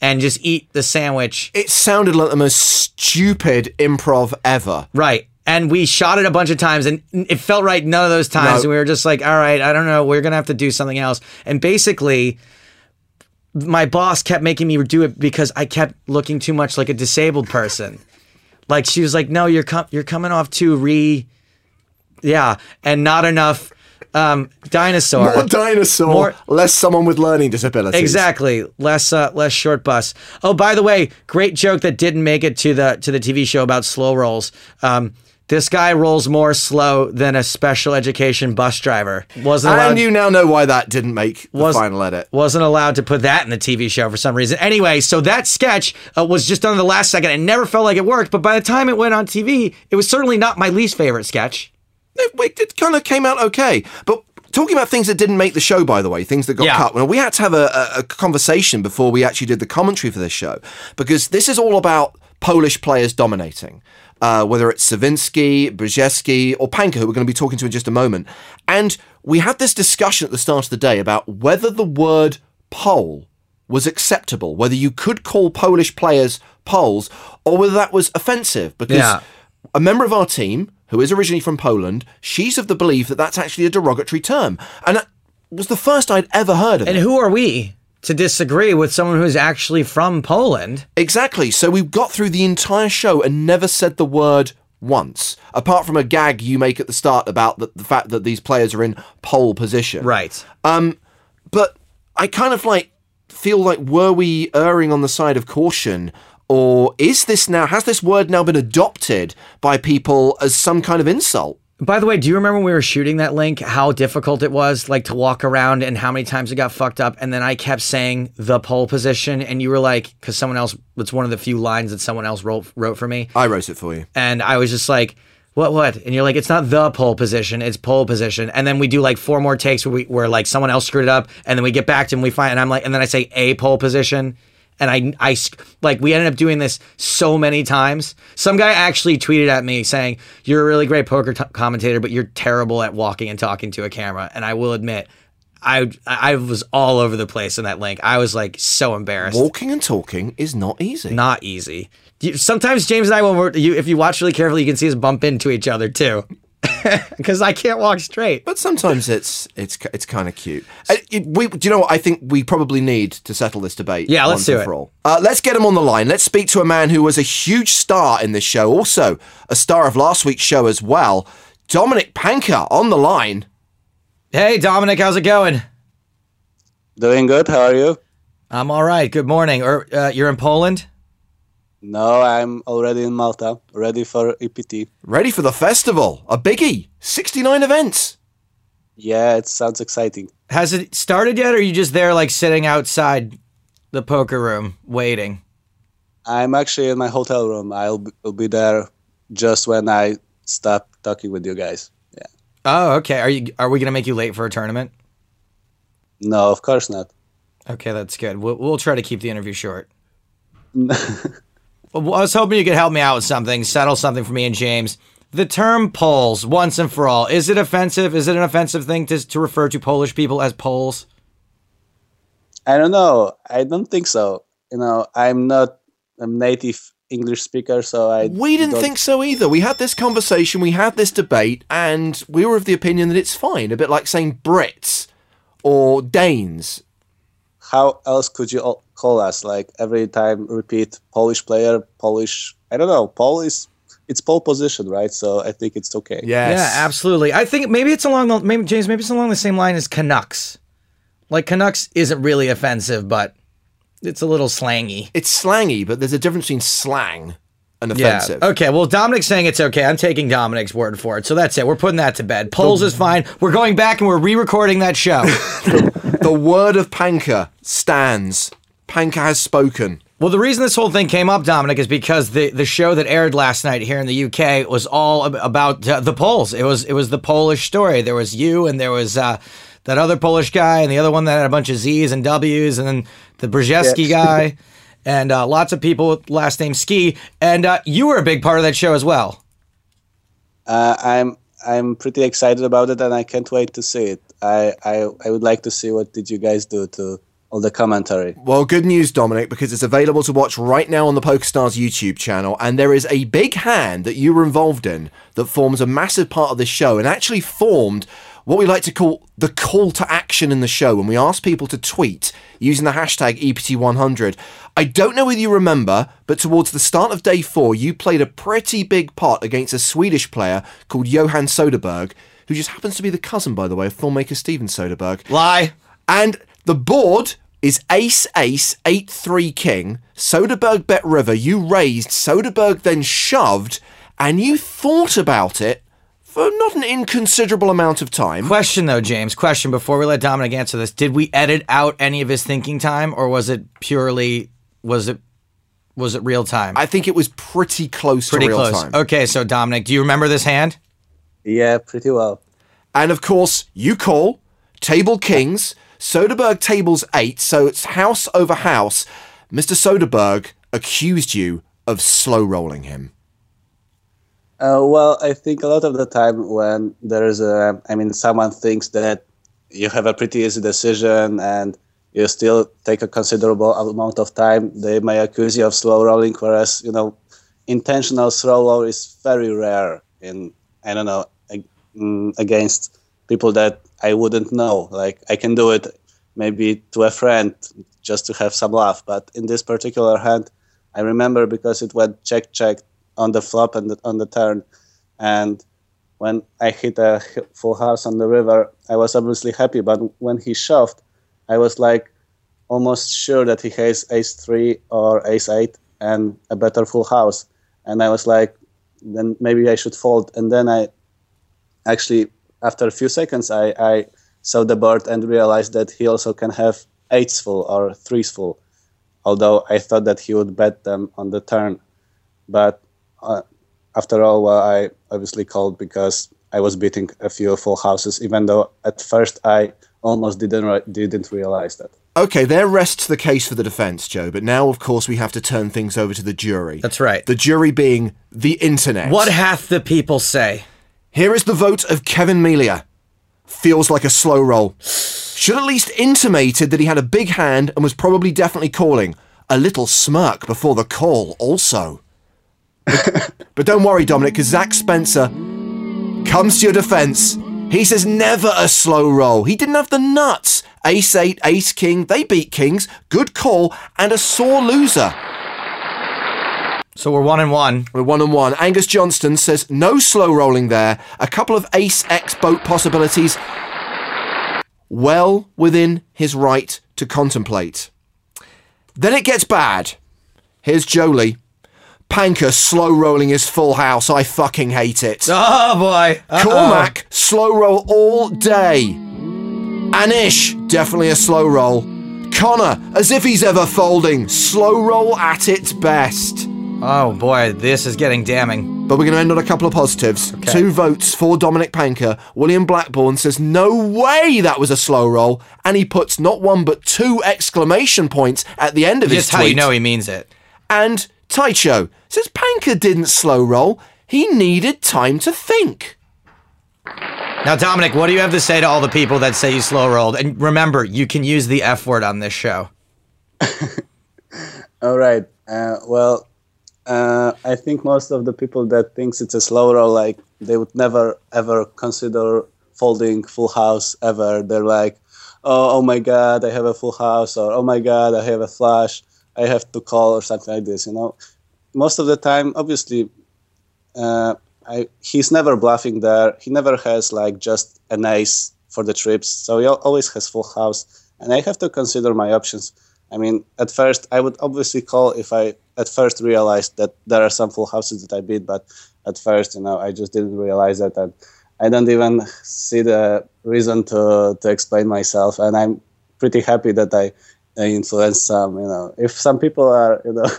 and just eat the sandwich. It sounded like the most stupid improv ever. Right. And we shot it a bunch of times, and it felt right none of those times. No. And we were just like, all right, I don't know, we're going to have to do something else. And basically, my boss kept making me do it because I kept looking too much like a disabled person. Like, she was like, no, you're com- you're coming off too re... Yeah, and not enough... Um, dinosaur. More dinosaur, More, less someone with learning disabilities. Exactly, less uh, less short bus. Oh, by the way, great joke that didn't make it to the to the T V show about slow rolls. Um, this guy rolls more slow than a special education bus driver. Wasn't allowed, and you now know why that didn't make the was, final edit. Wasn't allowed to put that in the T V show for some reason. Anyway, so that sketch uh, was just done in the last second. It never felt like it worked, but by the time it went on T V, it was certainly not my least favorite sketch. It kind of came out okay. But talking about things that didn't make the show, by the way, things that got yeah. cut, well, we had to have a, a conversation before we actually did the commentary for this show, because this is all about Polish players dominating, uh, whether it's Sawinski, Brzezinski, or Panka, who we're going to be talking to in just a moment. And we had this discussion at the start of the day about whether the word Pole was acceptable, whether you could call Polish players Poles, or whether that was offensive, because yeah. a member of our team... who is originally from Poland, she's of the belief that that's actually a derogatory term. And that was the first I'd ever heard of it. And who are we to disagree with someone who's actually from Poland? Exactly. So we got through the entire show and never said the word once, apart from a gag you make at the start about the, the fact that these players are in pole position. Right. Um, but I kind of like feel like, were we erring on the side of caution? Or is this now, has this word now been adopted by people as some kind of insult? By the way, do you remember when we were shooting that link, how difficult it was, like, to walk around and how many times it got fucked up? And then I kept saying the pole position, and you were like, because someone else, it's one of the few lines that someone else wrote, wrote for me. I wrote it for you. And I was just like, what, what? And you're like, it's not the pole position, it's pole position. And then we do like four more takes where, we, where like someone else screwed it up, and then we get back to him, we find, and I'm like, and then I say a pole position. And I, I, like, we ended up doing this so many times. Some guy actually tweeted at me saying, you're a really great poker t- commentator, but you're terrible at walking and talking to a camera. And I will admit, I, I was all over the place in that link. I was, like, so embarrassed. Walking and talking is not easy. Not easy. Sometimes James and I, when we're, you, if you watch really carefully, you can see us bump into each other, too. because I can't walk straight. But sometimes it's it's it's kind of cute. I, it, we, do you know what? I think we probably need to settle this debate. Yeah, let's do it. Uh, let's get him on the line. Let's speak to a man who was a huge star in this show, also a star of last week's show as well. Dominic Panca on the line. Hey, Dominic, how's it going? Doing good. How are you? I'm all right. Good morning. Or uh, you're in Poland? No, I'm already in Malta, ready for E P T. Ready for the festival, a biggie, sixty-nine events. Yeah, it sounds exciting. Has it started yet, or are you just there, like, sitting outside the poker room, waiting? I'm actually in my hotel room. I'll be there just when I stop talking with you guys. Yeah. Oh, okay. Are you? Are we going to make you late for a tournament? No, of course not. Okay, that's good. We'll, we'll try to keep the interview short. I was hoping you could help me out with something, settle something for me and James. The term Poles, once and for all, is it offensive? Is it an offensive thing to, to refer to Polish people as Poles? I don't know. I don't think so. You know, I'm not a native English speaker, so I... We didn't don't... think so either. We had this conversation, we had this debate, and we were of the opinion that it's fine. A bit like saying Brits or Danes. How else could you... All... call us, like, every time repeat Polish player, Polish, I don't know, Polish, it's pole position, right? So I think it's okay. Yes. Yeah, absolutely. I think maybe it's along the, maybe, James, maybe it's along the same line as Canucks. Like, Canucks isn't really offensive, but it's a little slangy. It's slangy, but there's a difference between slang and offensive. Yeah. Okay, well, Dominic's saying it's okay. I'm taking Dominic's word for it. So that's it. We're putting that to bed. Poles is fine. We're going back and we're re-recording that show. the, the word of Panca stands. Panca has spoken. Well, the reason this whole thing came up, Dominic, is because the, the show that aired last night here in the U K was all ab about uh, the Poles. It was it was the Polish story. There was you, and there was uh, that other Polish guy, and the other one that had a bunch of Z's and W's, and then the Brzezinski yes. guy, and uh, lots of people with last name Ski. And uh, you were a big part of that show as well. Uh, I'm I'm pretty excited about it, and I can't wait to see it. I I, I would like to see what did you guys do to. All the commentary. Well, good news, Dominic, because it's available to watch right now on the PokerStars YouTube channel, and there is a big hand that you were involved in that forms a massive part of this show and actually formed what we like to call the call to action in the show when we ask people to tweet using the hashtag E P T one hundred. I don't know whether you remember, but towards the start of day four, you played a pretty big pot against a Swedish player called Johan Soderberg, who just happens to be the cousin, by the way, of filmmaker Steven Soderberg. Lie! And... the board is ace, ace, eight, three, king. Soderberg bet river. You raised. Soderberg then shoved. And you thought about it for not an inconsiderable amount of time. Question, though, James. Question, before we let Dominic answer this. Did we edit out any of his thinking time? Or was it purely... Was it was it real time? I think it was pretty close pretty to real close. time. Okay, so, Dominic, do you remember this hand? Yeah, pretty well. And, of course, you call. Table kings... Soderberg tables eight, so it's house over house. Mister Soderberg accused you of slow rolling him. Uh, well, I think a lot of the time when there is a, I mean, someone thinks that you have a pretty easy decision and you still take a considerable amount of time, they may accuse you of slow rolling, whereas, you know, intentional slow roll is very rare in, I don't know, against people that I wouldn't know. Like, I can do it maybe to a friend just to have some laugh. But in this particular hand, I remember because it went check, check on the flop and the, on the turn. And when I hit a full house on the river, I was obviously happy. But when he shoved, I was like almost sure that he has ace three or ace eight and a better full house. And I was like, then maybe I should fold. And then I actually... after a few seconds, I, I saw the board and realized that he also can have eights full or threes full, although I thought that he would bet them on the turn. But uh, after all, well, I obviously called because I was beating a few full houses, even though at first I almost didn't, re didn't realize that. Okay, there rests the case for the defense, Joe, but now, of course, we have to turn things over to the jury. That's right. The jury being the internet. What hath the people say? Here is the vote of Kevin Melia. Feels like a slow roll. Should at least intimated that he had a big hand and was probably definitely calling. A little smirk before the call also. But don't worry, Dominic, because Zach Spencer comes to your defense. He says never a slow roll. He didn't have the nuts. Ace eight, ace king, they beat kings. Good call and a sore loser. So we're one and one. We're one and one. Angus Johnston says no slow rolling there. A couple of ace X boat possibilities. Well within his right to contemplate. Then it gets bad. Here's Jolie. Panker slow rolling his full house. I fucking hate it. Oh boy. Uh-oh. Cormac slow roll all day. Anish definitely a slow roll. Connor as if he's ever folding. Slow roll at its best. Oh boy, this is getting damning. But we're going to end on a couple of positives. Okay. Two votes for Dominic Panker. William Blackburn says no way that was a slow roll, and he puts not one but two exclamation points at the end of Just his tweet. Just how you know he means it. And Taicho says Panker didn't slow roll. He needed time to think. Now, Dominic, what do you have to say to all the people that say you slow rolled? And remember, you can use the F word on this show. All right. Uh, well, uh, I think most of the people that thinks it's a slow roll, like, they would never, ever consider folding full house ever. They're like, oh, oh my God, I have a full house, or oh my God, I have a flush. I have to call or something like this, you know. Most of the time, obviously, uh, I, he's never bluffing there. He never has, like, just an ace for the trips. So he always has full house. And I have to consider my options. I mean, at first, I would obviously call if I at first realized that there are some full houses that I beat. But at first, you know, I just didn't realize that. And I don't even see the reason to, to explain myself. And I'm pretty happy that I... influence some, you know. If some people are, you know,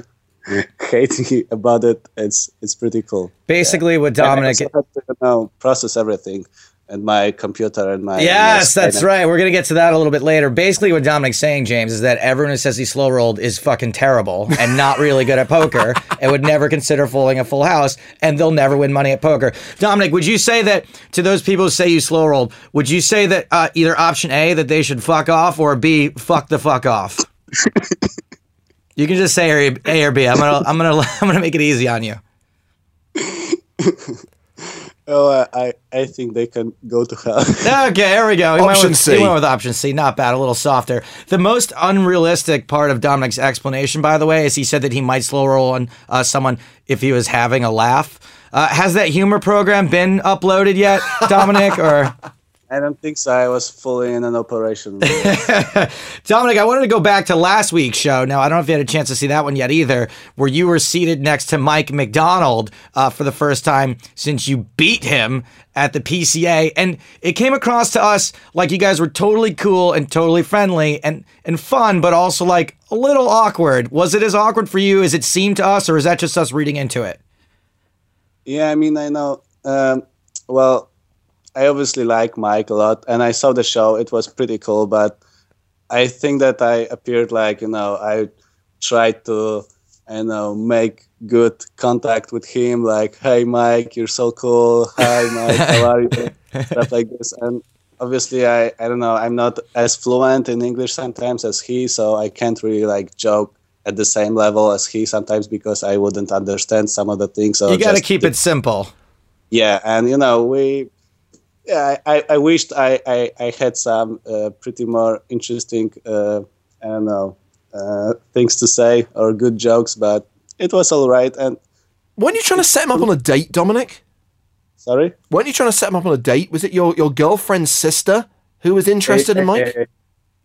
hating about it, it's it's pretty cool. Basically, yeah. What Dominic, I have to, you know, process everything, and my computer and my yes, and my that's right. We're gonna get to that a little bit later. Basically, what Dominic's saying, James, is that everyone who says he slow rolled is fucking terrible and not really good at poker, and would never consider folding a full house, and they'll never win money at poker. Dominic, would you say that to those people who say you slow rolled? Would you say that uh, either option A, that they should fuck off, or B, fuck the fuck off? You can just say A or B. I'm gonna I'm gonna I'm gonna make it easy on you. Oh, I, I think they can go to hell. Okay, there we go. He option went with, C. He went with option C. Not bad, a little softer. The most unrealistic part of Dominic's explanation, by the way, is he said that he might slow roll on uh, someone if he was having a laugh. Uh, has that humor program been uploaded yet, Dominic? Or I don't think so. I was fully in an operation. Dominic, I wanted to go back to last week's show. Now, I don't know if you had a chance to see that one yet either, where you were seated next to Mike McDonald uh, for the first time since you beat him at the P C A. And it came across to us like you guys were totally cool and totally friendly and, and fun, but also like a little awkward. Was it as awkward for you as it seemed to us, or is that just us reading into it? Yeah, I mean, I know. Um, well... I obviously like Mike a lot, and I saw the show. It was pretty cool, but I think that I appeared like, you know, I tried to, you know, make good contact with him. Like, hey, Mike, you're so cool. Hi, Mike, how are you? Stuff like this. And obviously, I, I don't know, I'm not as fluent in English sometimes as he, so I can't really, like, joke at the same level as he sometimes because I wouldn't understand some of the things. So you got to keep it simple. Yeah, and, you know, we... Yeah, I, I wished I, I, I had some uh, pretty more interesting, uh, I don't know, uh, things to say or good jokes, but it was all right. And weren't you trying to set him up on a date, Dominic? Sorry? Weren't you trying to set him up on a date? Was it your, your girlfriend's sister who was interested yeah, in Mike?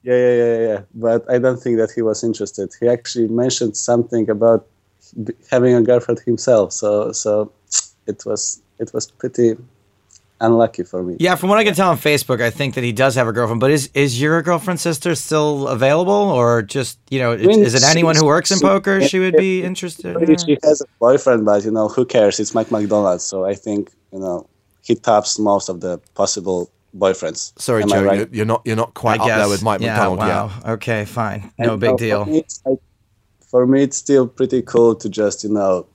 Yeah, yeah, yeah, yeah, yeah. But I don't think that he was interested. He actually mentioned something about having a girlfriend himself, so so it was it was pretty... unlucky for me. Yeah, from what I can tell on Facebook, I think that he does have a girlfriend. But is is your girlfriend's sister still available, or just, you know, I mean, is it anyone who works in she, poker? She would be interested. She has a boyfriend, but you know, who cares? It's Mike McDonald, so I think, you know, he tops most of the possible boyfriends. Sorry, Am Joe, right? you're not you're not quite I up guess. there with Mike yeah, McDonald. Wow. Yeah. Okay, fine. No and big so deal. For me, like, for me, it's still pretty cool to just, you know,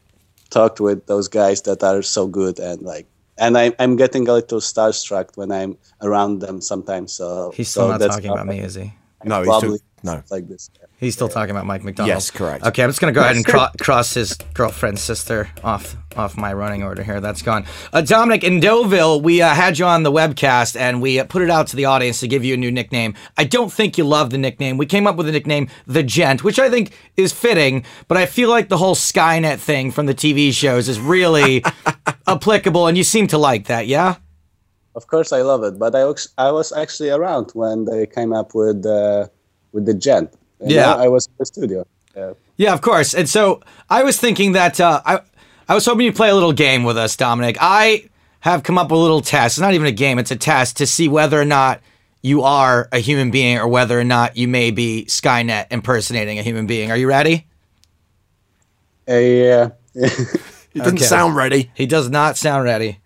talk with those guys that are so good and like. And I, I'm getting a little starstruck when I'm around them sometimes. So he's still so not talking about me, is he? No, he's still, no. Like this. He's still yeah. talking about Mike McDonald. Yes, correct. Okay, I'm just going to go ahead and cro cross his girlfriend's sister off off my running order here. That's gone. Uh, Dominic, in Deauville, we uh, had you on the webcast, and we uh, put it out to the audience to give you a new nickname. I don't think you love the nickname. We came up with a nickname, The Gent, which I think is fitting, but I feel like the whole Skynet thing from the T V shows is really applicable, and you seem to like that, yeah? Of course, I love it, but I was I was actually around when they came up with uh, with The Gent. And yeah, I was in the studio. Yeah. yeah, of course. And so I was thinking that uh, I I was hoping you'd play a little game with us, Dominic. I have come up with a little test. It's not even a game; it's a test to see whether or not you are a human being or whether or not you may be Skynet impersonating a human being. Are you ready? Uh, yeah. He doesn't okay. sound ready. He does not sound ready.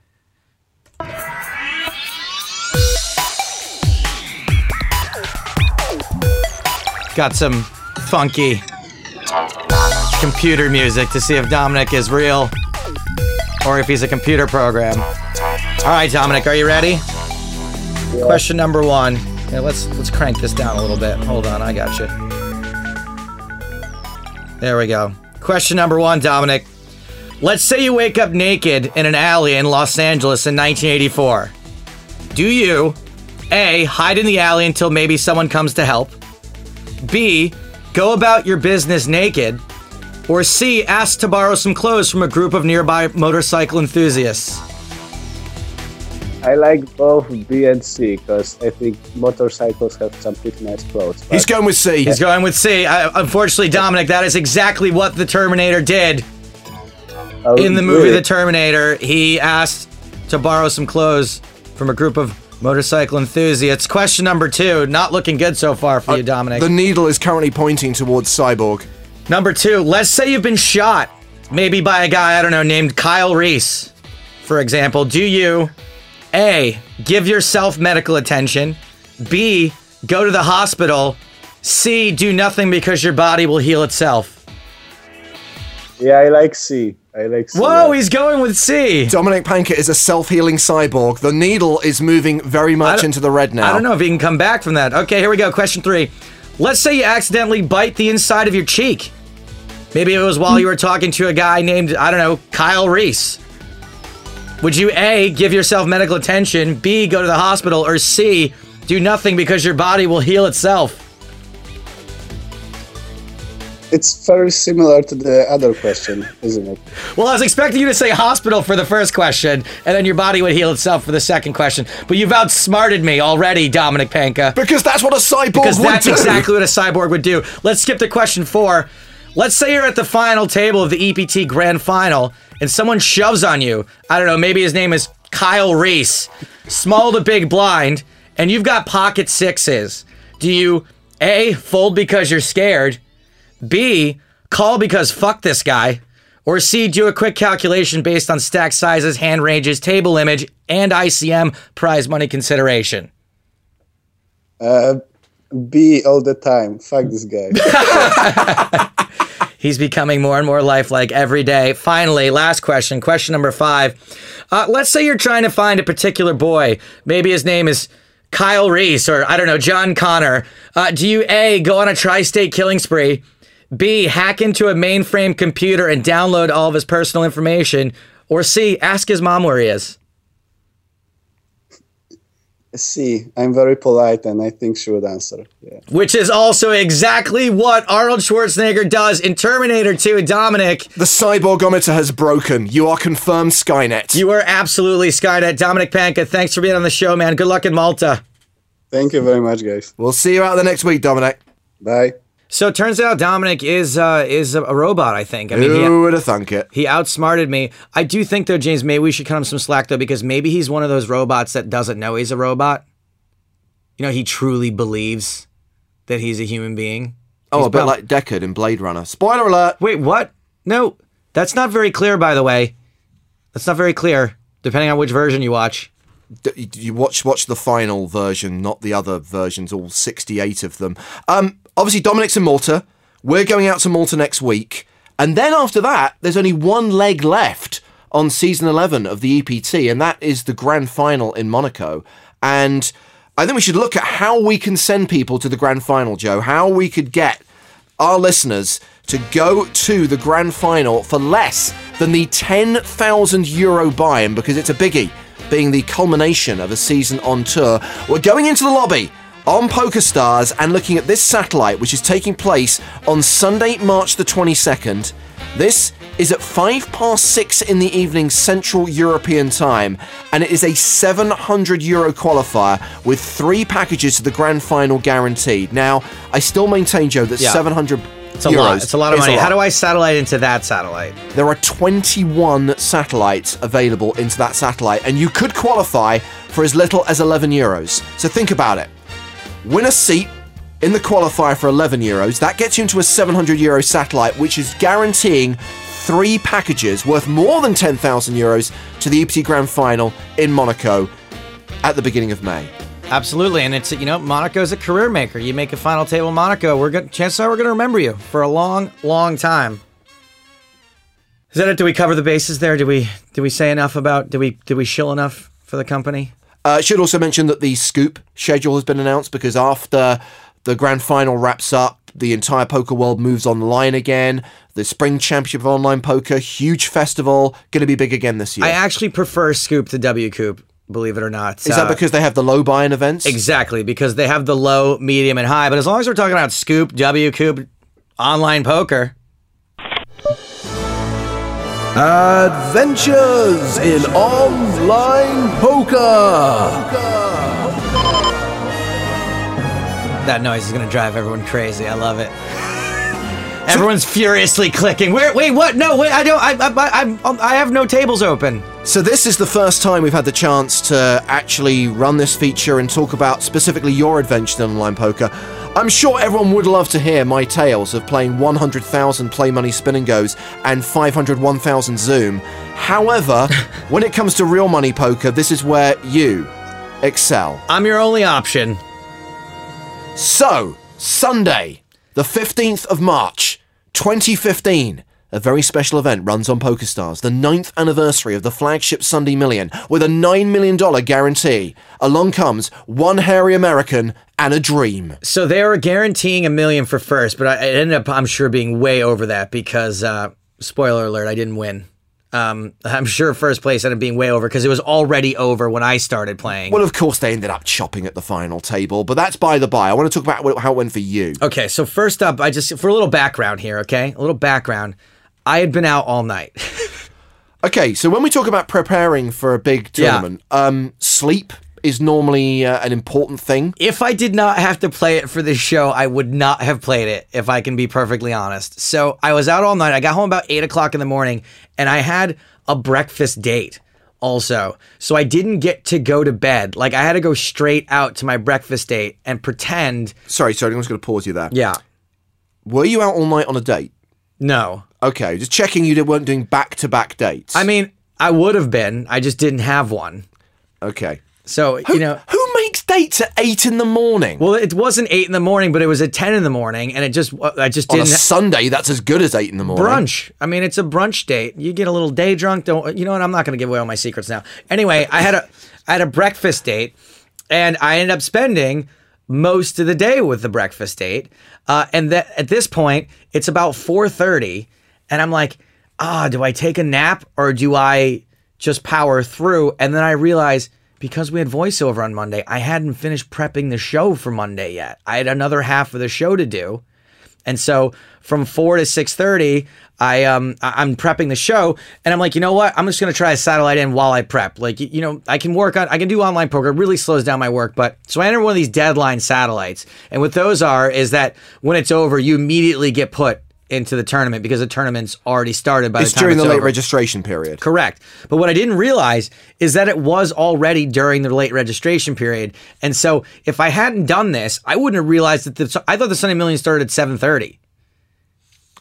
Got some funky computer music to see if Dominic is real or if he's a computer program. All right, Dominic, are you ready? Yeah. Question number one. Yeah, let's let's crank this down a little bit. Hold on, I got you. There we go. Question number one, Dominic. Let's say you wake up naked in an alley in Los Angeles in nineteen eighty-four. Do you, A, hide in the alley until maybe someone comes to help? B, go about your business naked, or C, ask to borrow some clothes from a group of nearby motorcycle enthusiasts? I like both B and C because I think motorcycles have some pretty nice clothes. He's going with C. He's going with C. I, unfortunately, Dominic, that is exactly what the Terminator did. Oh, in the movie really? The Terminator, he asked to borrow some clothes from a group of motorcycle enthusiasts. Question number two. Not looking good so far for uh, you, Dominic. The needle is currently pointing towards Cyborg. Number two. Let's say you've been shot, maybe by a guy, I don't know, named Kyle Reese, for example. Do you, A, give yourself medical attention, B, go to the hospital, C, do nothing because your body will heal itself? Yeah, I like C. I like C. Whoa, he's going with C. Dominic Pankert is a self-healing cyborg. The needle is moving very much into the red now. I don't know if he can come back from that. Okay, here we go. Question three. Let's say you accidentally bite the inside of your cheek. Maybe it was while you were talking to a guy named, I don't know, Kyle Reese. Would you A, give yourself medical attention, B, go to the hospital, or C, do nothing because your body will heal itself? It's very similar to the other question, isn't it? Well, I was expecting you to say hospital for the first question, and then your body would heal itself for the second question. But you've outsmarted me already, Dominic Pankert. Because that's what a cyborg because would do. Because that's exactly what a cyborg would do. Let's skip to question four. Let's say you're at the final table of the E P T Grand Final, and someone shoves on you. I don't know, maybe his name is Kyle Reese. Small to big blind, and you've got pocket sixes. Do you, A, fold because you're scared, B, call because fuck this guy, or C, do a quick calculation based on stack sizes, hand ranges, table image, and I C M prize money consideration? Uh, B all the time. Fuck this guy. He's becoming more and more lifelike every day. Finally, last question, question number five. Uh, let's say you're trying to find a particular boy. Maybe his name is Kyle Reese or, I don't know, John Connor. Uh, do you, A, go on a tri-state killing spree, B, hack into a mainframe computer and download all of his personal information, or C, ask his mom where he is? C, I'm very polite and I think she would answer. Yeah. Which is also exactly what Arnold Schwarzenegger does in Terminator two, Dominic. The cyborgometer has broken. You are confirmed Skynet. You are absolutely Skynet. Dominic Pankert, thanks for being on the show, man. Good luck in Malta. Thank you very much, guys. We'll see you out the next week, Dominic. Bye. So it turns out Dominic is uh, is a robot, I think. I mean, who would have thunk it? He outsmarted me. I do think, though, James, maybe we should cut him some slack, though, because maybe he's one of those robots that doesn't know he's a robot. You know, he truly believes that he's a human being. Oh, he's a bit like Deckard in Blade Runner. Spoiler alert! Wait, what? No, that's not very clear, by the way. That's not very clear, depending on which version you watch. D you watch watch the final version, not the other versions, all sixty-eight of them. Um... Obviously, Dominic's in Malta. We're going out to Malta next week. And then after that, there's only one leg left on season eleven of the E P T, and that is the grand final in Monaco. And I think we should look at how we can send people to the grand final, Joe, how we could get our listeners to go to the grand final for less than the ten thousand euro buy-in, because it's a biggie, being the culmination of a season on tour. We're going into the lobby on PokerStars and looking at this satellite, which is taking place on Sunday, March the twenty-second. This is at five past six in the evening Central European time, and it is a seven hundred euro qualifier with three packages to the grand final guaranteed. Now, I still maintain, Joe, that yeah. seven hundred it's a euros lot. It's a lot of money. Lot. How do I satellite into that satellite? There are twenty-one satellites available into that satellite, and you could qualify for as little as eleven euros. So think about it. Win a seat in the qualifier for eleven euros. That gets you into a seven hundred euro satellite, which is guaranteeing three packages worth more than ten thousand euros to the E P T Grand Final in Monaco at the beginning of May. Absolutely, and it's, you know, Monaco's a career maker. You make a final table Monaco, we're going, chances are we're going to remember you for a long, long time. Is that it? Do we cover the bases there? Do we do we say enough about? Do we do we shill enough for the company? I uh, should also mention that the Scoop schedule has been announced, because after the grand final wraps up, the entire poker world moves online again. The Spring Championship of Online Poker, huge festival, going to be big again this year. I actually prefer Scoop to W Coop, believe it or not. Is uh, that because they have the low buy-in events? Exactly, because they have the low, medium, and high. But as long as we're talking about Scoop, W Coop, online poker... Adventures in Online Poker! That noise is going to drive everyone crazy. I love it. Everyone's furiously clicking. Where? Wait, what? No, wait, I don't. I, I, I, I have no tables open. So this is the first time we've had the chance to actually run this feature and talk about specifically your adventure in online poker. I'm sure everyone would love to hear my tales of playing one hundred thousand Play Money Spin and Goes and five hundred one thousand Zoom. However, when it comes to real money poker, this is where you excel. I'm your only option. So, Sunday, the fifteenth of March, twenty fifteen, a very special event runs on PokerStars, the ninth anniversary of the flagship Sunday Million, with a nine million dollars guarantee. Along comes one hairy American and a dream. So they were guaranteeing a million for first, but I, it ended up, I'm sure, being way over that because, uh, spoiler alert, I didn't win. Um, I'm sure first place ended up being way over because it was already over when I started playing. Well, of course, they ended up chopping at the final table, but that's by the by. I want to talk about how it went for you. Okay, so first up, I just, for a little background here, okay? A little background. I had been out all night. Okay, so when we talk about preparing for a big tournament, yeah. um, sleep is normally uh, an important thing. If I did not have to play it for this show, I would not have played it, if I can be perfectly honest. So I was out all night. I got home about eight o'clock in the morning, and I had a breakfast date also. So I didn't get to go to bed. Like, I had to go straight out to my breakfast date and pretend... Sorry, sorry, I'm just going to pause you there. Yeah. Were you out all night on a date? No. Okay, just checking you weren't doing back-to-back dates. I mean, I would have been. I just didn't have one. Okay. So, who, you know... Who makes dates at eight in the morning? Well, it wasn't eight in the morning, but it was at ten in the morning, and it just... I just didn't... On a Sunday, that's as good as eight in the morning. Brunch. I mean, it's a brunch date. You get a little day drunk, don't... You know what? I'm not going to give away all my secrets now. Anyway, I had a, I had a breakfast date, and I ended up spending... most of the day with the breakfast date. Uh, and that at this point, it's about four thirty. And I'm like, ah, oh, do I take a nap or do I just power through? And then I realize, because we had voiceover on Monday, I hadn't finished prepping the show for Monday yet. I had another half of the show to do. And so from four to six thirty, I, um, I'm prepping the show. And I'm like, you know what? I'm just going to try a satellite in while I prep. Like, you know, I can work on, I can do online poker. It really slows down my work. But so I entered one of these deadline satellites. And what those are is that when it's over, you immediately get put into the tournament because the tournament's already started by the time it's over. It's during the late registration period. Correct. But what I didn't realize is that it was already during the late registration period. And so if I hadn't done this, I wouldn't have realized that the... I thought the Sunday Million started at seven thirty.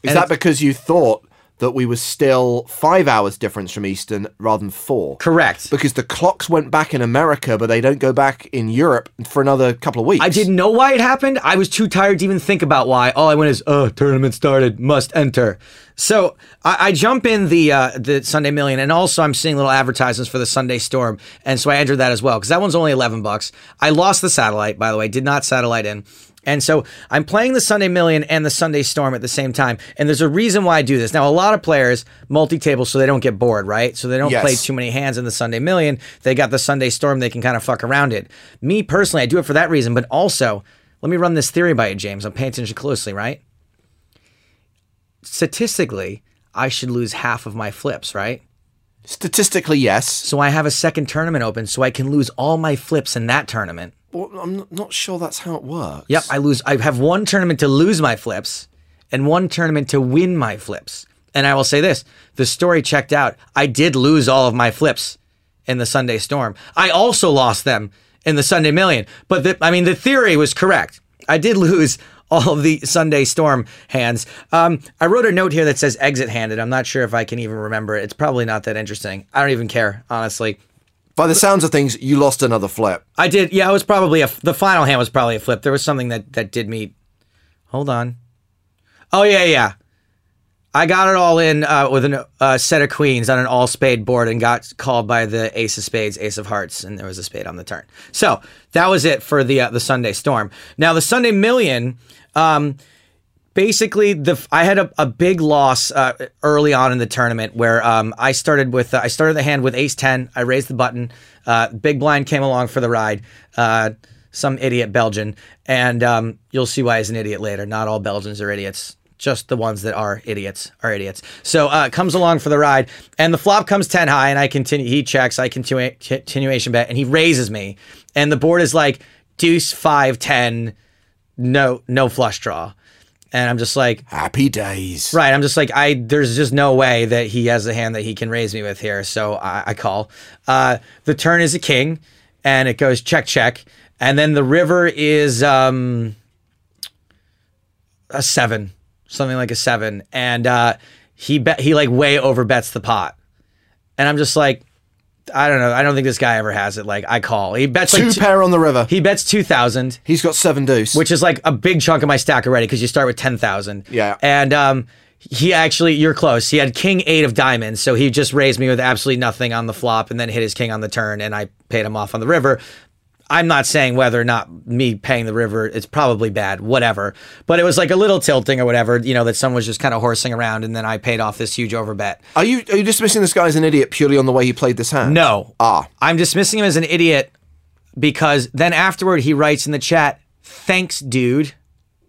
Is that because you thought that we were still five hours difference from Eastern rather than four. Correct. Because the clocks went back in America, but they don't go back in Europe for another couple of weeks. I didn't know why it happened. I was too tired to even think about why. All I went is, oh, tournament started, must enter. So I, I jump in the uh, the Sunday Million, and also I'm seeing little advertisements for the Sunday Storm, and so I entered that as well, because that one's only eleven bucks. I lost the satellite, by the way, did not satellite in. And so I'm playing the Sunday Million and the Sunday Storm at the same time. And there's a reason why I do this. Now, a lot of players multi-table so they don't get bored, right? So they don't yes. play too many hands in the Sunday Million. They got the Sunday Storm. They can kind of fuck around it. Me, personally, I do it for that reason. But also, let me run this theory by you, James. I'm paying attention closely, right? Statistically, I should lose half of my flips, right? Statistically, yes. So I have a second tournament open so I can lose all my flips in that tournament. Well, I'm not sure that's how it works. Yep, I lose. I have one tournament to lose my flips and one tournament to win my flips. And I will say this, the story checked out. I did lose all of my flips in the Sunday Storm. I also lost them in the Sunday Million. But the, I mean, the theory was correct. I did lose all of the Sunday Storm hands. Um, I wrote a note here that says exit handed. I'm not sure if I can even remember it. It's probably not that interesting. I don't even care, honestly. By the sounds of things, you lost another flip. I did. Yeah, it was probably a... The final hand was probably a flip. There was something that, that did me... Hold on. Oh, yeah, yeah. I got it all in uh, with a uh, set of queens on an all-spade board and got called by the ace of spades, ace of hearts, and there was a spade on the turn. So that was it for the uh, the Sunday Storm. Now, the Sunday Million... Um, Basically, the I had a, a big loss uh, early on in the tournament where um, I started with uh, I started the hand with ace ten. I raised the button. Uh, big blind came along for the ride. Uh, some idiot Belgian, and um, you'll see why he's an idiot later. Not all Belgians are idiots. Just the ones that are idiots are idiots. So uh, comes along for the ride, and the flop comes ten high, and I continue. He checks. I continue continuation bet, and he raises me, and the board is like deuce five ten, no no flush draw. And I'm just like... Happy days. Right. I'm just like, I. there's just no way that he has a hand that he can raise me with here. So I, I call. Uh, the turn is a king, and it goes check, check. And then the river is um, a seven, something like a seven. And uh, he, bet, he like way over bets the pot. And I'm just like... I don't know. I don't think this guy ever has it. Like, I call. He bets two like two pair on the river. He bets two thousand. He's got seven deuce, which is like a big chunk of my stack already because you start with ten thousand. Yeah. And um, he actually, you're close. He had king eight of diamonds. So he just raised me with absolutely nothing on the flop and then hit his king on the turn and I paid him off on the river. I'm not saying whether or not me paying the river, it's probably bad, whatever. But it was like a little tilting or whatever, you know, that someone was just kind of horsing around and then I paid off this huge overbet. Are you are you dismissing this guy as an idiot purely on the way he played this hand? No. Ah. I'm dismissing him as an idiot because then afterward he writes in the chat, thanks, dude.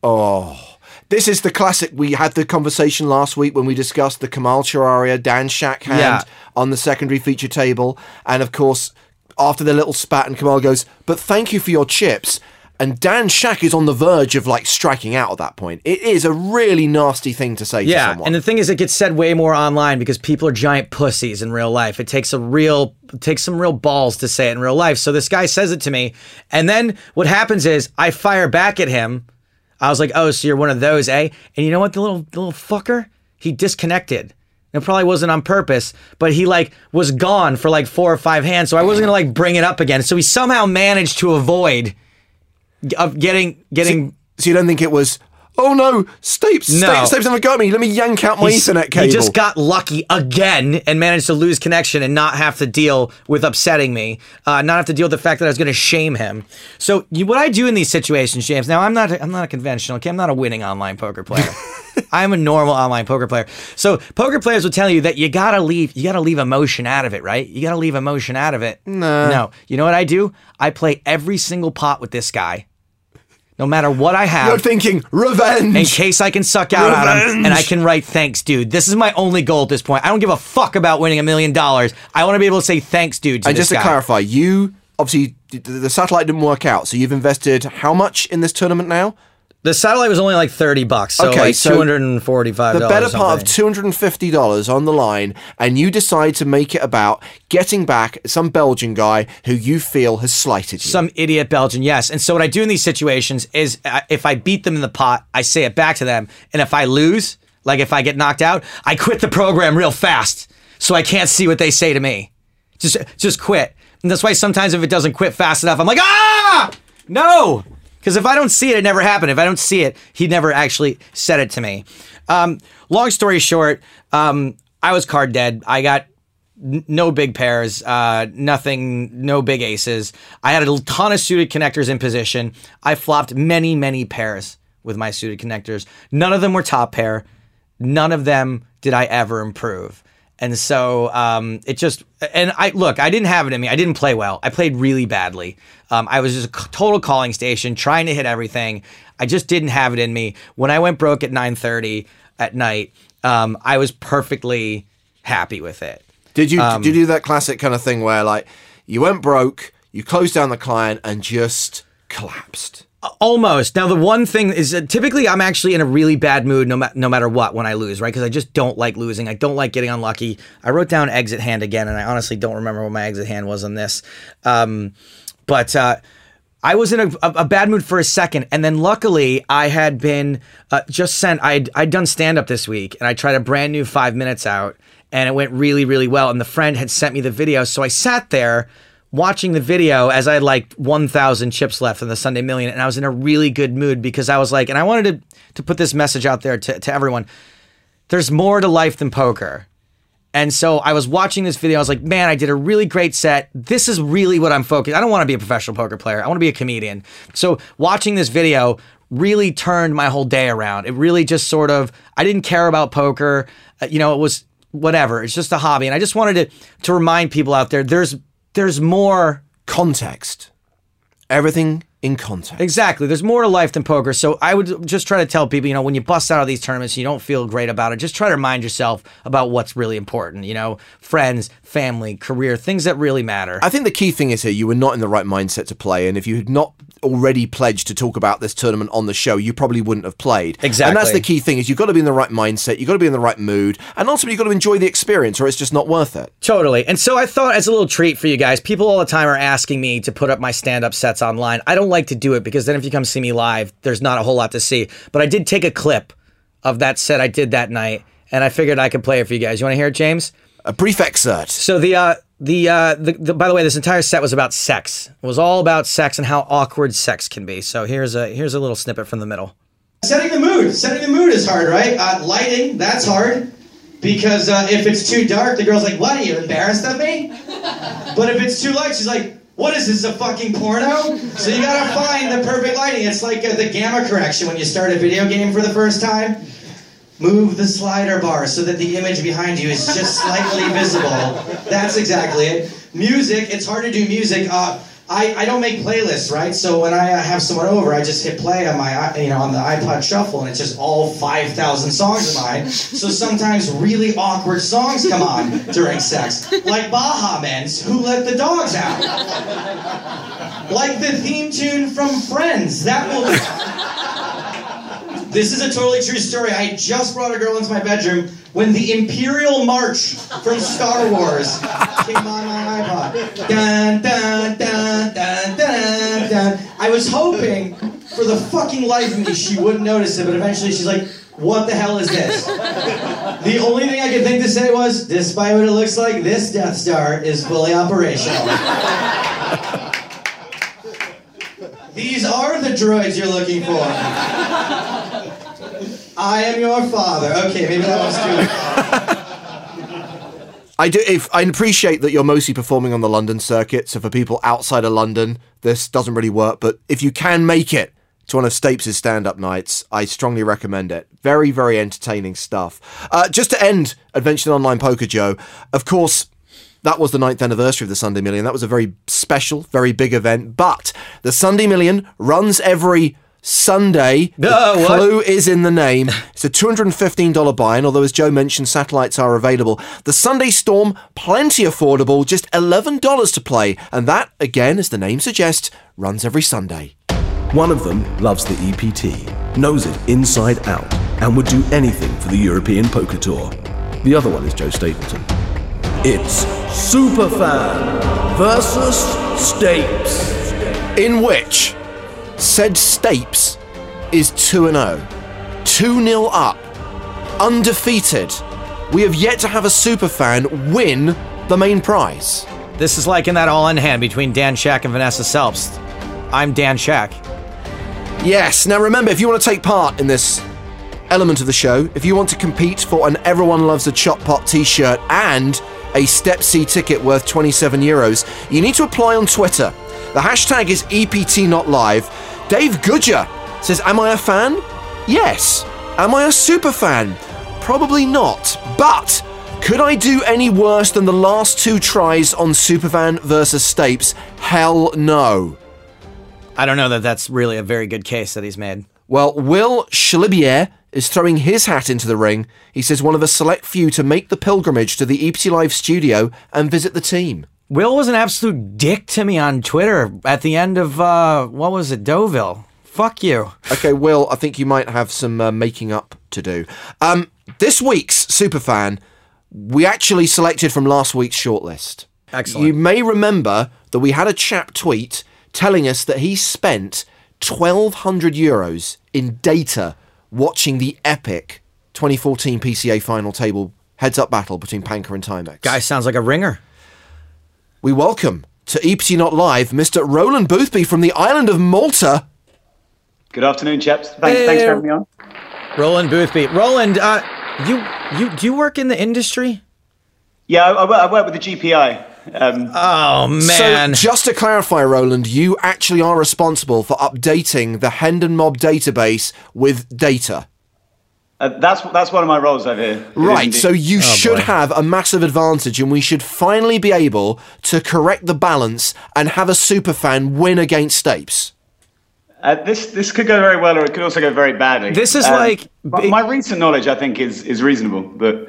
Oh. This is the classic. We had the conversation last week when we discussed the Kamal Chararia, Dan Shack hand yeah. on the secondary feature table. And of course... After the little spat, and Kamal goes, but thank you for your chips. And Dan Shack is on the verge of like striking out at that point. It is a really nasty thing to say yeah, to someone. And the thing is, it gets said way more online because people are giant pussies in real life. It takes a real, it takes some real balls to say it in real life. So this guy says it to me. And then what happens is I fire back at him. I was like, oh, so you're one of those, eh? And you know what? The little, the little fucker, he disconnected. It probably wasn't on purpose, but he like was gone for like four or five hands, so I wasn't gonna like bring it up again. So he somehow managed to avoid of getting getting. So, so you don't think it was? Oh no, Stapes! No, Stapes never got me. Let me yank out my He's, Ethernet cable. He just got lucky again and managed to lose connection and not have to deal with upsetting me, uh, not have to deal with the fact that I was gonna shame him. So you, what I do in these situations, James? Now I'm not I'm not a conventional. Okay, I'm not a winning online poker player. I'm a normal online poker player. So poker players will tell you that you gotta leave, you gotta leave emotion out of it, right? You gotta leave emotion out of it. No. No. You know what I do? I play every single pot with this guy. No matter what I have. You're thinking revenge. In case I can suck out revenge. on him and I can write thanks, dude. This is my only goal at this point. I don't give a fuck about winning a million dollars. I want to be able to say thanks, dude, to and this guy. And just to clarify, you, obviously, the satellite didn't work out. So you've invested how much in this tournament now? The satellite was only like thirty bucks, so okay, like two hundred forty-five dollars. The better part of two hundred fifty dollars on the line, and you decide to make it about getting back some Belgian guy who you feel has slighted you. Some idiot Belgian, yes. And so what I do in these situations is uh, if I beat them in the pot, I say it back to them, and if I lose, Like if I get knocked out, I quit the program real fast so I can't see what they say to me. Just, just quit. And that's why sometimes if it doesn't quit fast enough, I'm like, ah, no. Because if I don't see it, it never happened. If I don't see it, he never actually said it to me. Um, long story short, um, I was card dead. I got n no big pairs, uh, nothing, no big aces. I had a ton of suited connectors in position. I flopped many, many pairs with my suited connectors. None of them were top pair. None of them did I ever improve. And so um, it just, and I look, I didn't have it in me. I didn't play well. I played really badly. Um, I was just a total calling station, trying to hit everything. I just didn't have it in me. When I went broke at nine thirty at night, um, I was perfectly happy with it. Did you, um, did you do that classic kind of thing where like you went broke, you closed down the client and just collapsed? Almost. Now, the one thing is that typically I'm actually in a really bad mood no, ma no matter what when I lose, right? Because I just don't like losing. I don't like getting unlucky. I wrote down exit hand again, and I honestly don't remember what my exit hand was on this. Um, but uh, I was in a, a, a bad mood for a second, and then luckily I had been uh, just sent. I'd, I'd done stand-up this week, and I tried a brand new five minutes out, and it went really, really well. And the friend had sent me the video, so I sat there watching the video as I had like one thousand chips left in the Sunday Million. And I was in a really good mood because I was like, and I wanted to, to put this message out there to, to everyone. There's more to life than poker. And so I was watching this video. I was like, man, I did a really great set. This is really what I'm focused. I don't want to be a professional poker player. I want to be a comedian. So watching this video really turned my whole day around. It really just sort of, I didn't care about poker. Uh, you know, it was whatever. It's just a hobby. And I just wanted to, to remind people out there, there's There's more context. Everything in context. Exactly. There's more to life than poker. So I would just try to tell people, you know, when you bust out of these tournaments, you don't feel great about it. Just try to remind yourself about what's really important. You know, friends, family, career, things that really matter. I think the key thing is here, you were not in the right mindset to play. And if you had not already pledged to talk about this tournament on the show, you probably wouldn't have played. Exactly. And that's the key thing is you've got to be in the right mindset. You've got to be in the right mood. And ultimately, you've got to enjoy the experience or it's just not worth it. Totally. And so I thought as a little treat for you guys, people all the time are asking me to put up my stand-up sets online. I don't like to do it because then if you come see me live, there's not a whole lot to see. But I did take a clip of that set I did that night and I figured I could play it for you guys. You want to hear it, James? A brief excerpt. So the, uh, the, uh, the, the, by the way, this entire set was about sex. It was all about sex and how awkward sex can be. So here's a, here's a little snippet from the middle. Setting the mood. Setting the mood is hard, right? Uh, lighting, that's hard. Because uh, if it's too dark, the girl's like, what, are you embarrassed of me? But if it's too light, she's like, what is this, a fucking porno? So you gotta find the perfect lighting. It's like uh, the gamma correction when you start a video game for the first time. Move the slider bar so that the image behind you is just slightly visible. That's exactly it. Music, it's hard to do music. Uh, I, I don't make playlists, right? So when I have someone over, I just hit play on my, you know, on the iPod shuffle and it's just all five thousand songs of mine. So sometimes really awkward songs come on during sex. Like Baha Men's Who Let the Dogs Out? Like the theme tune from Friends. That will... This is a totally true story. I just brought a girl into my bedroom when the Imperial March from Star Wars came on my iPod. Dun, dun, dun, dun, dun, dun. I was hoping for the fucking life of me she wouldn't notice it, but eventually she's like, what the hell is this? The only thing I could think to say was, despite what it looks like, this Death Star is fully operational. These are the droids you're looking for. I am your father. Okay, maybe that was too. I do. If I appreciate that you're mostly performing on the London circuit, so for people outside of London, this doesn't really work. But if you can make it to one of Stapes' stand-up nights, I strongly recommend it. Very, very entertaining stuff. Uh, just to end Adventures in Online Poker, Joe. Of course, that was the ninth anniversary of the Sunday Million. That was a very special, very big event. But the Sunday Million runs every Sunday. No, the clue what? Is in the name. It's a two hundred fifteen dollar buy-in, although as Joe mentioned, satellites are available. The Sunday Storm, plenty affordable, just eleven dollars to play. And that, again, as the name suggests, runs every Sunday. One of them loves the E P T, knows it inside out, and would do anything for the European Poker Tour. The other one is Joe Stapleton. It's Superfan versus Stapes, in which said Stapes is two and oh, two nil up undefeated. We have yet to have a superfan win the main prize. This is like in that all in hand between Dan Shack and Vanessa Selbst. I'm Dan Shack. Yes, now remember, if you want to take part in this element of the show, if you want to compete for an Everyone Loves a Chop Pot t-shirt and a Step C ticket worth twenty-seven euros, you need to apply on Twitter. The hashtag is E P T not live. Dave Goodger says, am I a fan? Yes. Am I a super fan? Probably not. But could I do any worse than the last two tries on Superfan versus Stapes? Hell no. I don't know that that's really a very good case that he's made. Well, Will Schlibier is throwing his hat into the ring. He says one of a select few to make the pilgrimage to the E P T Live studio and visit the team. Will was an absolute dick to me on Twitter at the end of, uh, what was it, Deauville. Fuck you. Okay, Will, I think you might have some uh, making up to do. Um, this week's Superfan, we actually selected from last week's shortlist. Excellent. You may remember that we had a chap tweet telling us that he spent twelve hundred euros in data watching the epic twenty fourteen P C A final table heads-up battle between Panker and Timex. Guy sounds like a ringer. We welcome to E P T Not Live Mister Roland Boothby from the island of Malta. Good afternoon, chaps. Thanks, hey. thanks for having me on. Roland Boothby. Roland, uh, you you do you work in the industry? Yeah, I, I work with the G P I. Um, oh, man. So just to clarify, Roland, you actually are responsible for updating the Hendon Mob database with data. Uh, that's that's one of my roles over here. Right, so you oh, should boy. have a massive advantage, and we should finally be able to correct the balance and have a superfan win against Stapes. Uh, this this could go very well, or it could also go very badly. This is um, like... Big... My recent knowledge, I think, is, is reasonable, but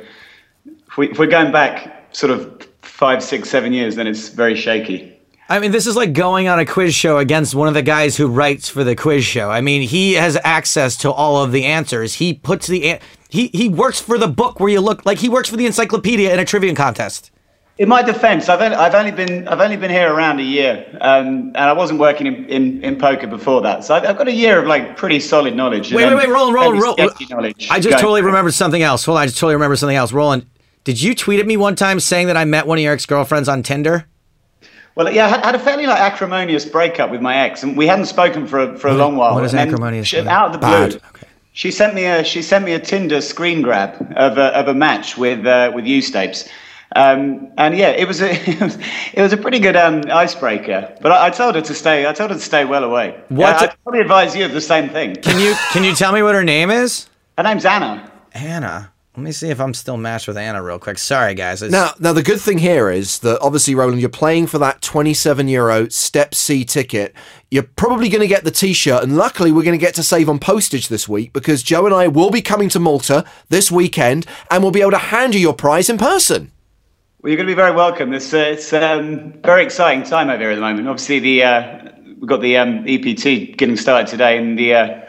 if, we, if we're going back sort of five, six, seven years, then it's very shaky. I mean, this is like going on a quiz show against one of the guys who writes for the quiz show. I mean, he has access to all of the answers. He puts the... An- he, he works for the book where you look... Like, he works for the encyclopedia in a trivia contest. In my defense, I've only, I've only been I've only been here around a year, um, and I wasn't working in, in, in poker before that. So I've, I've got a year of like pretty solid knowledge. Wait, wait, wait, Roland, Roland, Roland. I just totally remembered something else. Hold on, I just totally remembered something else. Roland, did you tweet at me one time saying that I met one of your ex-girlfriends on Tinder? Well, yeah, I had, had a fairly like acrimonious breakup with my ex, and we hadn't spoken for a, for a what, long while. What is acrimonious? She, out of the Bad. blue. Okay. She sent me a she sent me a Tinder screen grab of a, of a match with uh, with you, Stapes. Um, and yeah, it was a it was a pretty good um, icebreaker. But I, I told her to stay. I told her to stay well away. What? Yeah, I'd probably advise you of the same thing. Can you can you tell me what her name is? Her name's Anna. Anna. Let me see if I'm still matched with Anna real quick. Sorry, guys. It's... Now, now the good thing here is that obviously, Roland, you're playing for that twenty-seven euro Step C ticket. You're probably going to get the T-shirt, and luckily we're going to get to save on postage this week because Joe and I will be coming to Malta this weekend, and we'll be able to hand you your prize in person. Well, you're going to be very welcome. It's a uh, um, very exciting time over here at the moment. Obviously, the uh, we've got the um, E P T getting started today and the uh,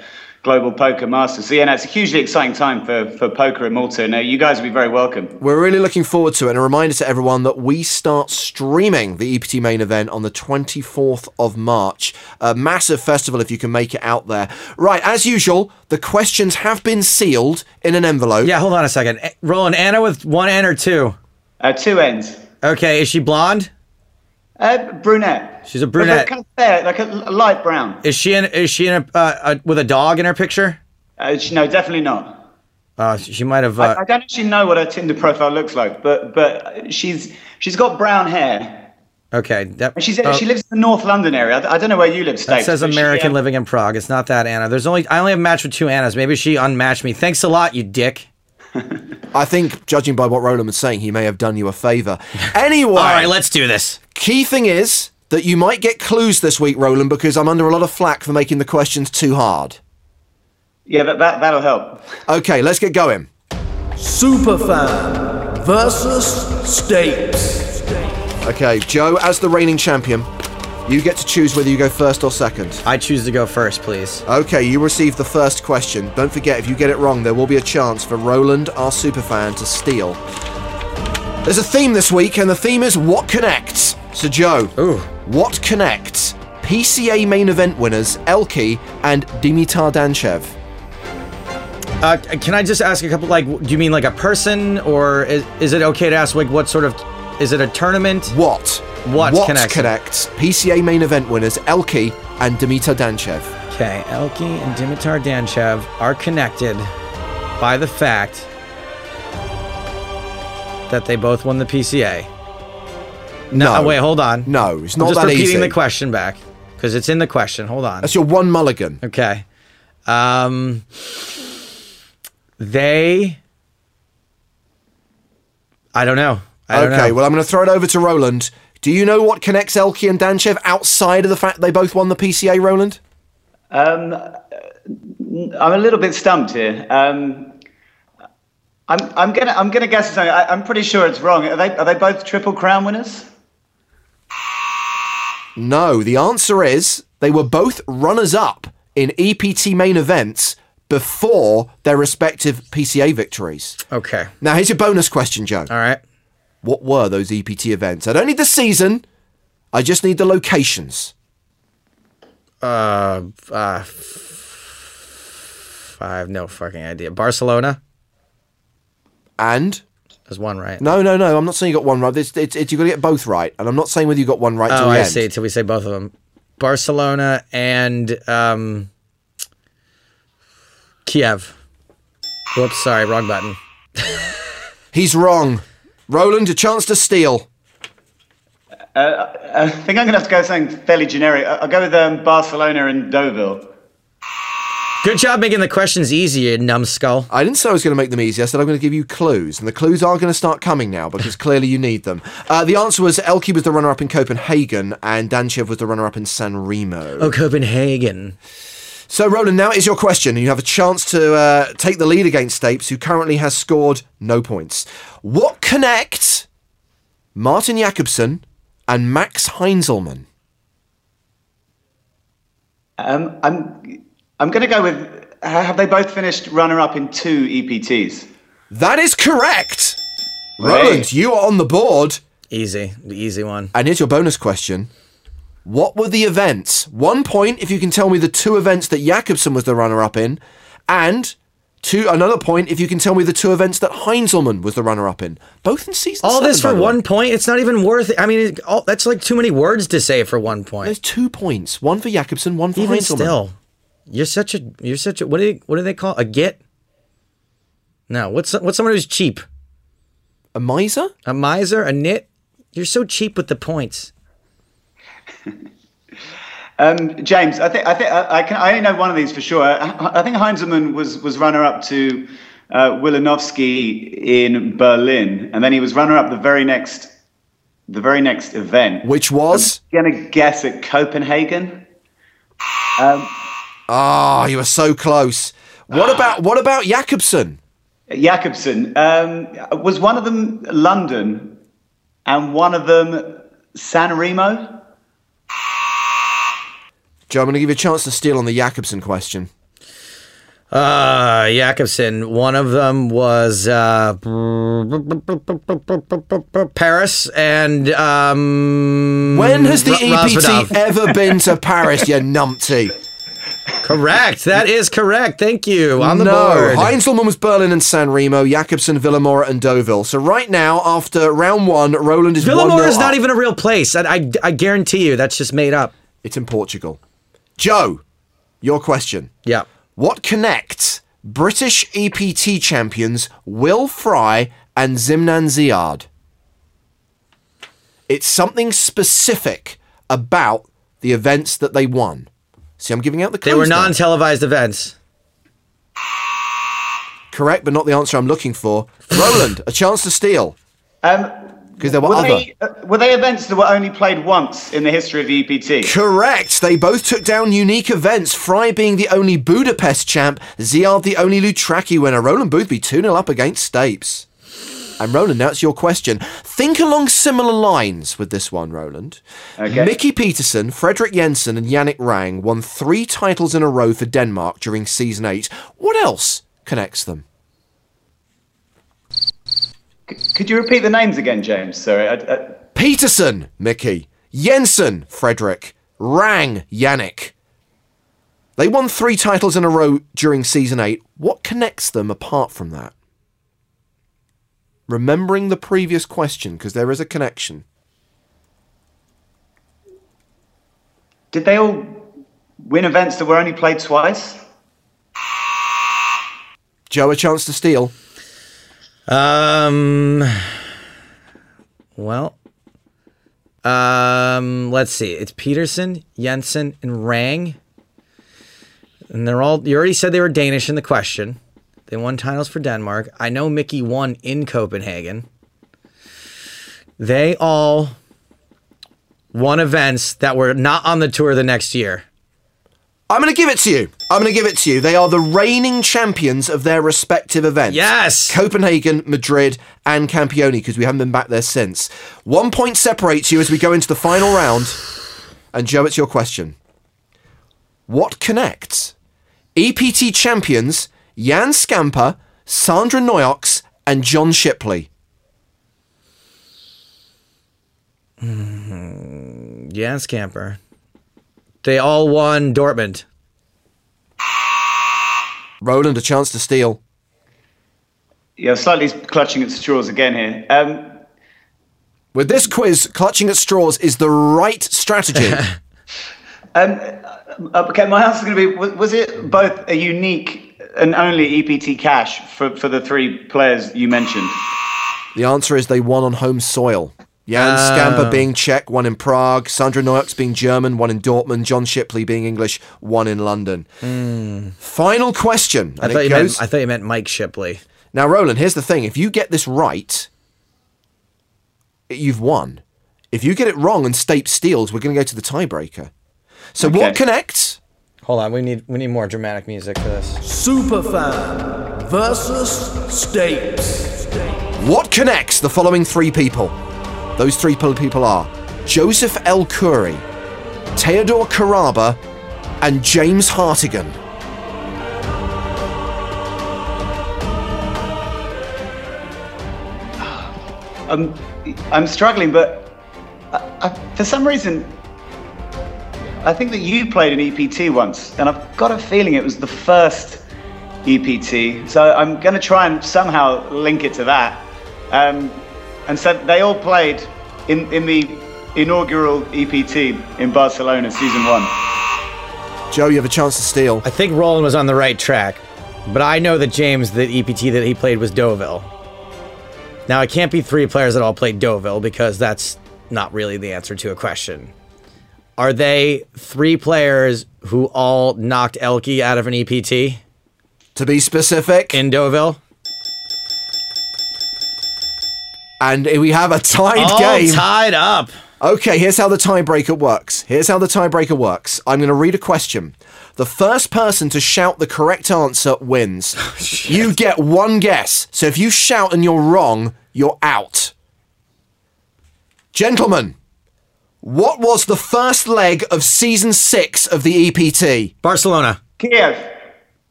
Global Poker Masters. So, yeah, no, it's a hugely exciting time for, for poker in Malta. And uh, you guys will be very welcome. We're really looking forward to it. And a reminder to everyone that we start streaming the E P T main event on the twenty-fourth of March. A massive festival if you can make it out there. Right, as usual, the questions have been sealed in an envelope. Yeah, hold on a second. Roland, Anna with one N or two? Uh, two ends. Okay, is she blonde? Uh, brunette. She's a brunette. Kind of fair, like a, a light brown. Is she in? Is she in a, uh, a with a dog in her picture? Uh, she, no, definitely not. Uh, she might have. Uh... I, I don't actually know what her Tinder profile looks like, but but she's she's got brown hair. Okay. That, she's uh, she lives in the North London area. I, I don't know where you live, Stapes. It says American she, uh, living in Prague. It's not that Anna. There's only I only have matched with two Annas. Maybe she unmatched me. Thanks a lot, you dick. I think, judging by what Roland was saying, he may have done you a favour. Anyway... All right, let's do this. Key thing is that you might get clues this week, Roland, because I'm under a lot of flack for making the questions too hard. Yeah, that, that, that'll help. Okay, let's get going. Superfan versus Stapes. Okay, Joe, as the reigning champion, you get to choose whether you go first or second. I choose to go first, please. Okay, you receive the first question. Don't forget, if you get it wrong, there will be a chance for Roland, our superfan, to steal. There's a theme this week, and the theme is What Connects? So, Joe, Ooh. what connects P C A main event winners Elki and Dimitar Danchev? Uh, can I just ask a couple, like, do you mean like a person, or is, is it okay to ask, like, what sort of, is it a tournament? What? What, what connects? connects P C A main event winners Elki and Dimitar Danchev. Okay, Elki and Dimitar Danchev are connected by the fact that they both won the P C A. No, no. Wait, hold on. No, it's not that easy. I'm just repeating the question back, because it's in the question. Hold on. That's your one mulligan. Okay. Um... They... I don't know. I don't okay, know. Well, I'm going to throw it over to Roland. Do you know what connects Elki and Danchev outside of the fact they both won the P C A, Roland? Um, I'm a little bit stumped here. Um, I'm I'm going to I'm going to guess something. I, I'm pretty sure it's wrong. Are they are they both Triple Crown winners? No, the answer is they were both runners-up in E P T main events before their respective P C A victories. Okay. Now, here's your bonus question, Joe. All right. What were those E P T events? I don't need the season. I just need the locations. Uh, uh f- I have no fucking idea. Barcelona? And? There's one right. No, no, no. I'm not saying you got one right. It's, it's, it's, you've got to get both right. And I'm not saying whether you got one right oh, till the I end. Oh, I see. Till we say both of them. Barcelona and... um. Kiev. Whoops, sorry, wrong button. He's wrong. Roland, a chance to steal. Uh, I think I'm going to have to go with something fairly generic. I'll go with um, Barcelona and Deauville. Good job making the questions easier, numbskull. I didn't say I was going to make them easy. I said I'm going to give you clues. And the clues are going to start coming now because clearly you need them. Uh, the answer was Elki was the runner-up in Copenhagen and Danchev was the runner-up in San Remo. Oh, Copenhagen. So, Roland, now is your question, and you have a chance to uh, take the lead against Stapes, who currently has scored no points. What connects Martin Jakobsen and Max Heinzelmann? Um, I'm I'm going to go with, have they both finished runner-up in two E P Ts? That is correct! Right. Roland, you are on the board. Easy, the easy one. And here's your bonus question. What were the events? One point if you can tell me the two events that Jakobsen was the runner-up in, and two another point if you can tell me the two events that Heinzelmann was the runner-up in. Both in season all seven. All this for one point? It's not even worth it. I mean, it, all, that's like too many words to say for one point. There's two points. One for Jakobsen, one for even Heinzelmann. Still, you're such a... You're such a... What do, you, what do they call a git? No, what's, what's someone who's cheap? A miser? A miser? A nit? You're so cheap with the points. um, James, I think I think I, I can. I only know one of these for sure. I, I think Heinzelmann was was runner-up to uh, Wilanowski in Berlin, and then he was runner-up the very next the very next event, which was. I'm gonna guess at Copenhagen. Um, oh, you were so close. What uh, about what about Jakobsen? Jakobsen um, was one of them London, and one of them San Remo. Joe, I'm going to give you a chance to steal on the Jakobsen question. Uh, Jakobsen, one of them was uh, Paris and... Um, when has the R- E P T ever been to Paris, you numpty? Correct. That is correct. Thank you. On the no, board. Heinzelmann was Berlin and San Remo, Jakobsen, Villamora, and Deauville. So right now, after round one, Roland is Villamora one is not up. Even a real place. I, I, I guarantee you that's just made up. It's in Portugal. Joe, your question. Yeah. What connects British E P T champions Will Fry and Zimnan Ziyad? It's something specific about the events that they won. See, I'm giving out the clues. They were non-televised there. Events. Correct, but not the answer I'm looking for. Roland, a chance to steal. Um, because there were, were other. They, uh, were they events that were only played once in the history of E P T? Correct. They both took down unique events. Fry being the only Budapest champ, Ziyad the only Lutraki winner. Roland Boothby two nil up against Stapes. And Roland, now it's your question. Think along similar lines with this one, Roland. Okay. Mickey Petersen, Frederik Jensen and Yannick Rang won three titles in a row for Denmark during season eight. What else connects them? C- could you repeat the names again, James? Sorry. I, I... Petersen, Mickey. Jensen, Frederik. Rang, Yannick. They won three titles in a row during Season eight. What connects them apart from that? Remembering the previous question, because there is a connection. Did they all win events that were only played twice? Joe, a chance to steal. Um. Well. Um. Let's see. It's Peterson, Jensen, and Rang. And they're all, you already said they were Danish in the question. They won titles for Denmark. I know Mickey won in Copenhagen. They all won events that were not on the tour the next year. I'm going to give it to you. I'm going to give it to you. They are the reigning champions of their respective events. Yes. Copenhagen, Madrid, and Campione, because we haven't been back there since. One point separates you as we go into the final round. And Joe, it's your question. What connects E P T champions Jan Skamper, Sandra Noyaux, and John Shipley? Mm-hmm. Jan Skamper. They all won Dortmund. Roland, a chance to steal. Yeah, I'm slightly clutching at straws again here. Um... With this quiz, clutching at straws is the right strategy. um... Okay, my answer is going to be, was, was it both a unique and only E P T cash for, for the three players you mentioned? The answer is they won on home soil. Jan uh, Skamper being Czech, one in Prague. Sandra Noyaux being German, one in Dortmund. John Shipley being English, one in London. Mm. Final question. I thought, you goes, meant, I thought you meant Mike Shipley. Now, Roland, here's the thing. If you get this right, you've won. If you get it wrong and Stape steals, we're going to go to the tiebreaker. So okay. What connects? Hold on, we need we need more dramatic music for this. Superfan versus Stapes. What connects the following three people? Those three people are Joseph El Khoury, Theodor Karaba, and James Hartigan. I'm, I'm struggling, but I, I, for some reason... I think that you played an E P T once, and I've got a feeling it was the first E P T. So I'm going to try and somehow link it to that. Um, and so they all played in, in the inaugural E P T in Barcelona, season one. Joe, you have a chance to steal. I think Roland was on the right track, but I know that James, the E P T that he played was Deauville. Now, it can't be three players that all played Deauville, because that's not really the answer to a question. Are they three players who all knocked Elke out of an E P T? To be specific. In Deauville. And we have a tied all game. All tied up. Okay, here's how the tiebreaker works. Here's how the tiebreaker works. I'm going to read a question. The first person to shout the correct answer wins. Oh, shit. You get one guess. So if you shout and you're wrong, you're out. Gentlemen. What was the first leg of season six of the E P T? Barcelona. Kiev.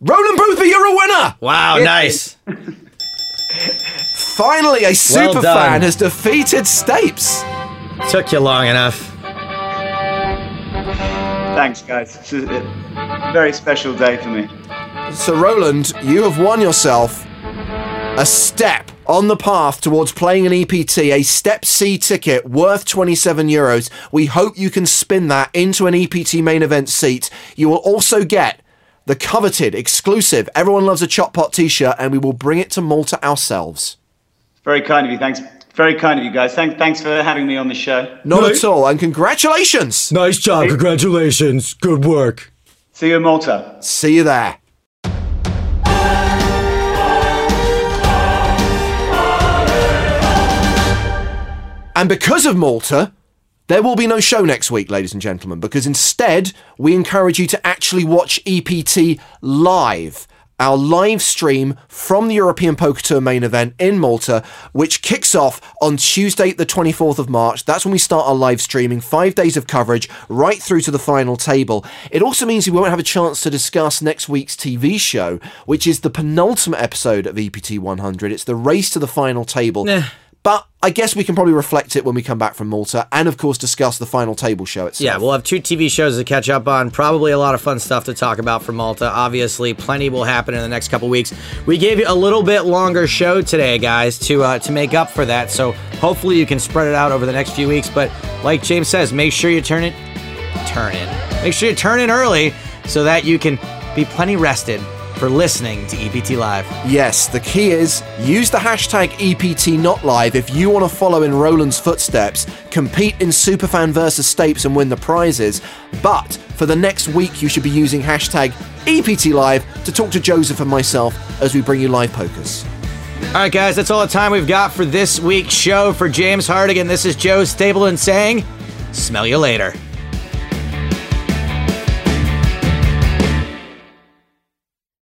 Roland Boothby, you're a winner! Wow, it nice. Finally, a super well fan has defeated Stapes. Took you long enough. Thanks, guys. It's a very special day for me. So, Roland, you have won yourself a step on the path towards playing an E P T, a Step C ticket worth twenty-seven euros. We hope you can spin that into an E P T main event seat. You will also get the coveted, exclusive Everyone Loves a Chop Pot t-shirt, and we will bring it to Malta ourselves. Very kind of you, thanks. Very kind of you guys. Thank, thanks for having me on the show. Not no. at all, and congratulations. Nice job, congratulations. Good work. See you in Malta. See you there. And because of Malta, there will be no show next week, ladies and gentlemen, because instead we encourage you to actually watch E P T live, our live stream from the European Poker Tour main event in Malta, which kicks off on Tuesday, the twenty-fourth of March. That's when we start our live streaming, five days of coverage, right through to the final table. It also means we won't have a chance to discuss next week's T V show, which is the penultimate episode of E P T one hundred. It's the race to the final table. Nah. But I guess we can probably reflect it when we come back from Malta and, of course, discuss the final table show itself. Yeah, we'll have two T V shows to catch up on. Probably a lot of fun stuff to talk about from Malta. Obviously, plenty will happen in the next couple weeks. We gave you a little bit longer show today, guys, to uh, to make up for that. So hopefully you can spread it out over the next few weeks. But like James says, make sure you turn it, turn it. Make sure you turn in early so that you can be plenty rested for listening to E P T Live. Yes, the key is use the hashtag E P T Not Live if you want to follow in Roland's footsteps, compete in Superfan versus Stapes and win the prizes. But for the next week, you should be using hashtag E P T Live to talk to Joseph and myself as we bring you live pokers. All right, guys, that's all the time we've got for this week's show. For James Hardigan, this is Joe Stapleton saying, smell you later.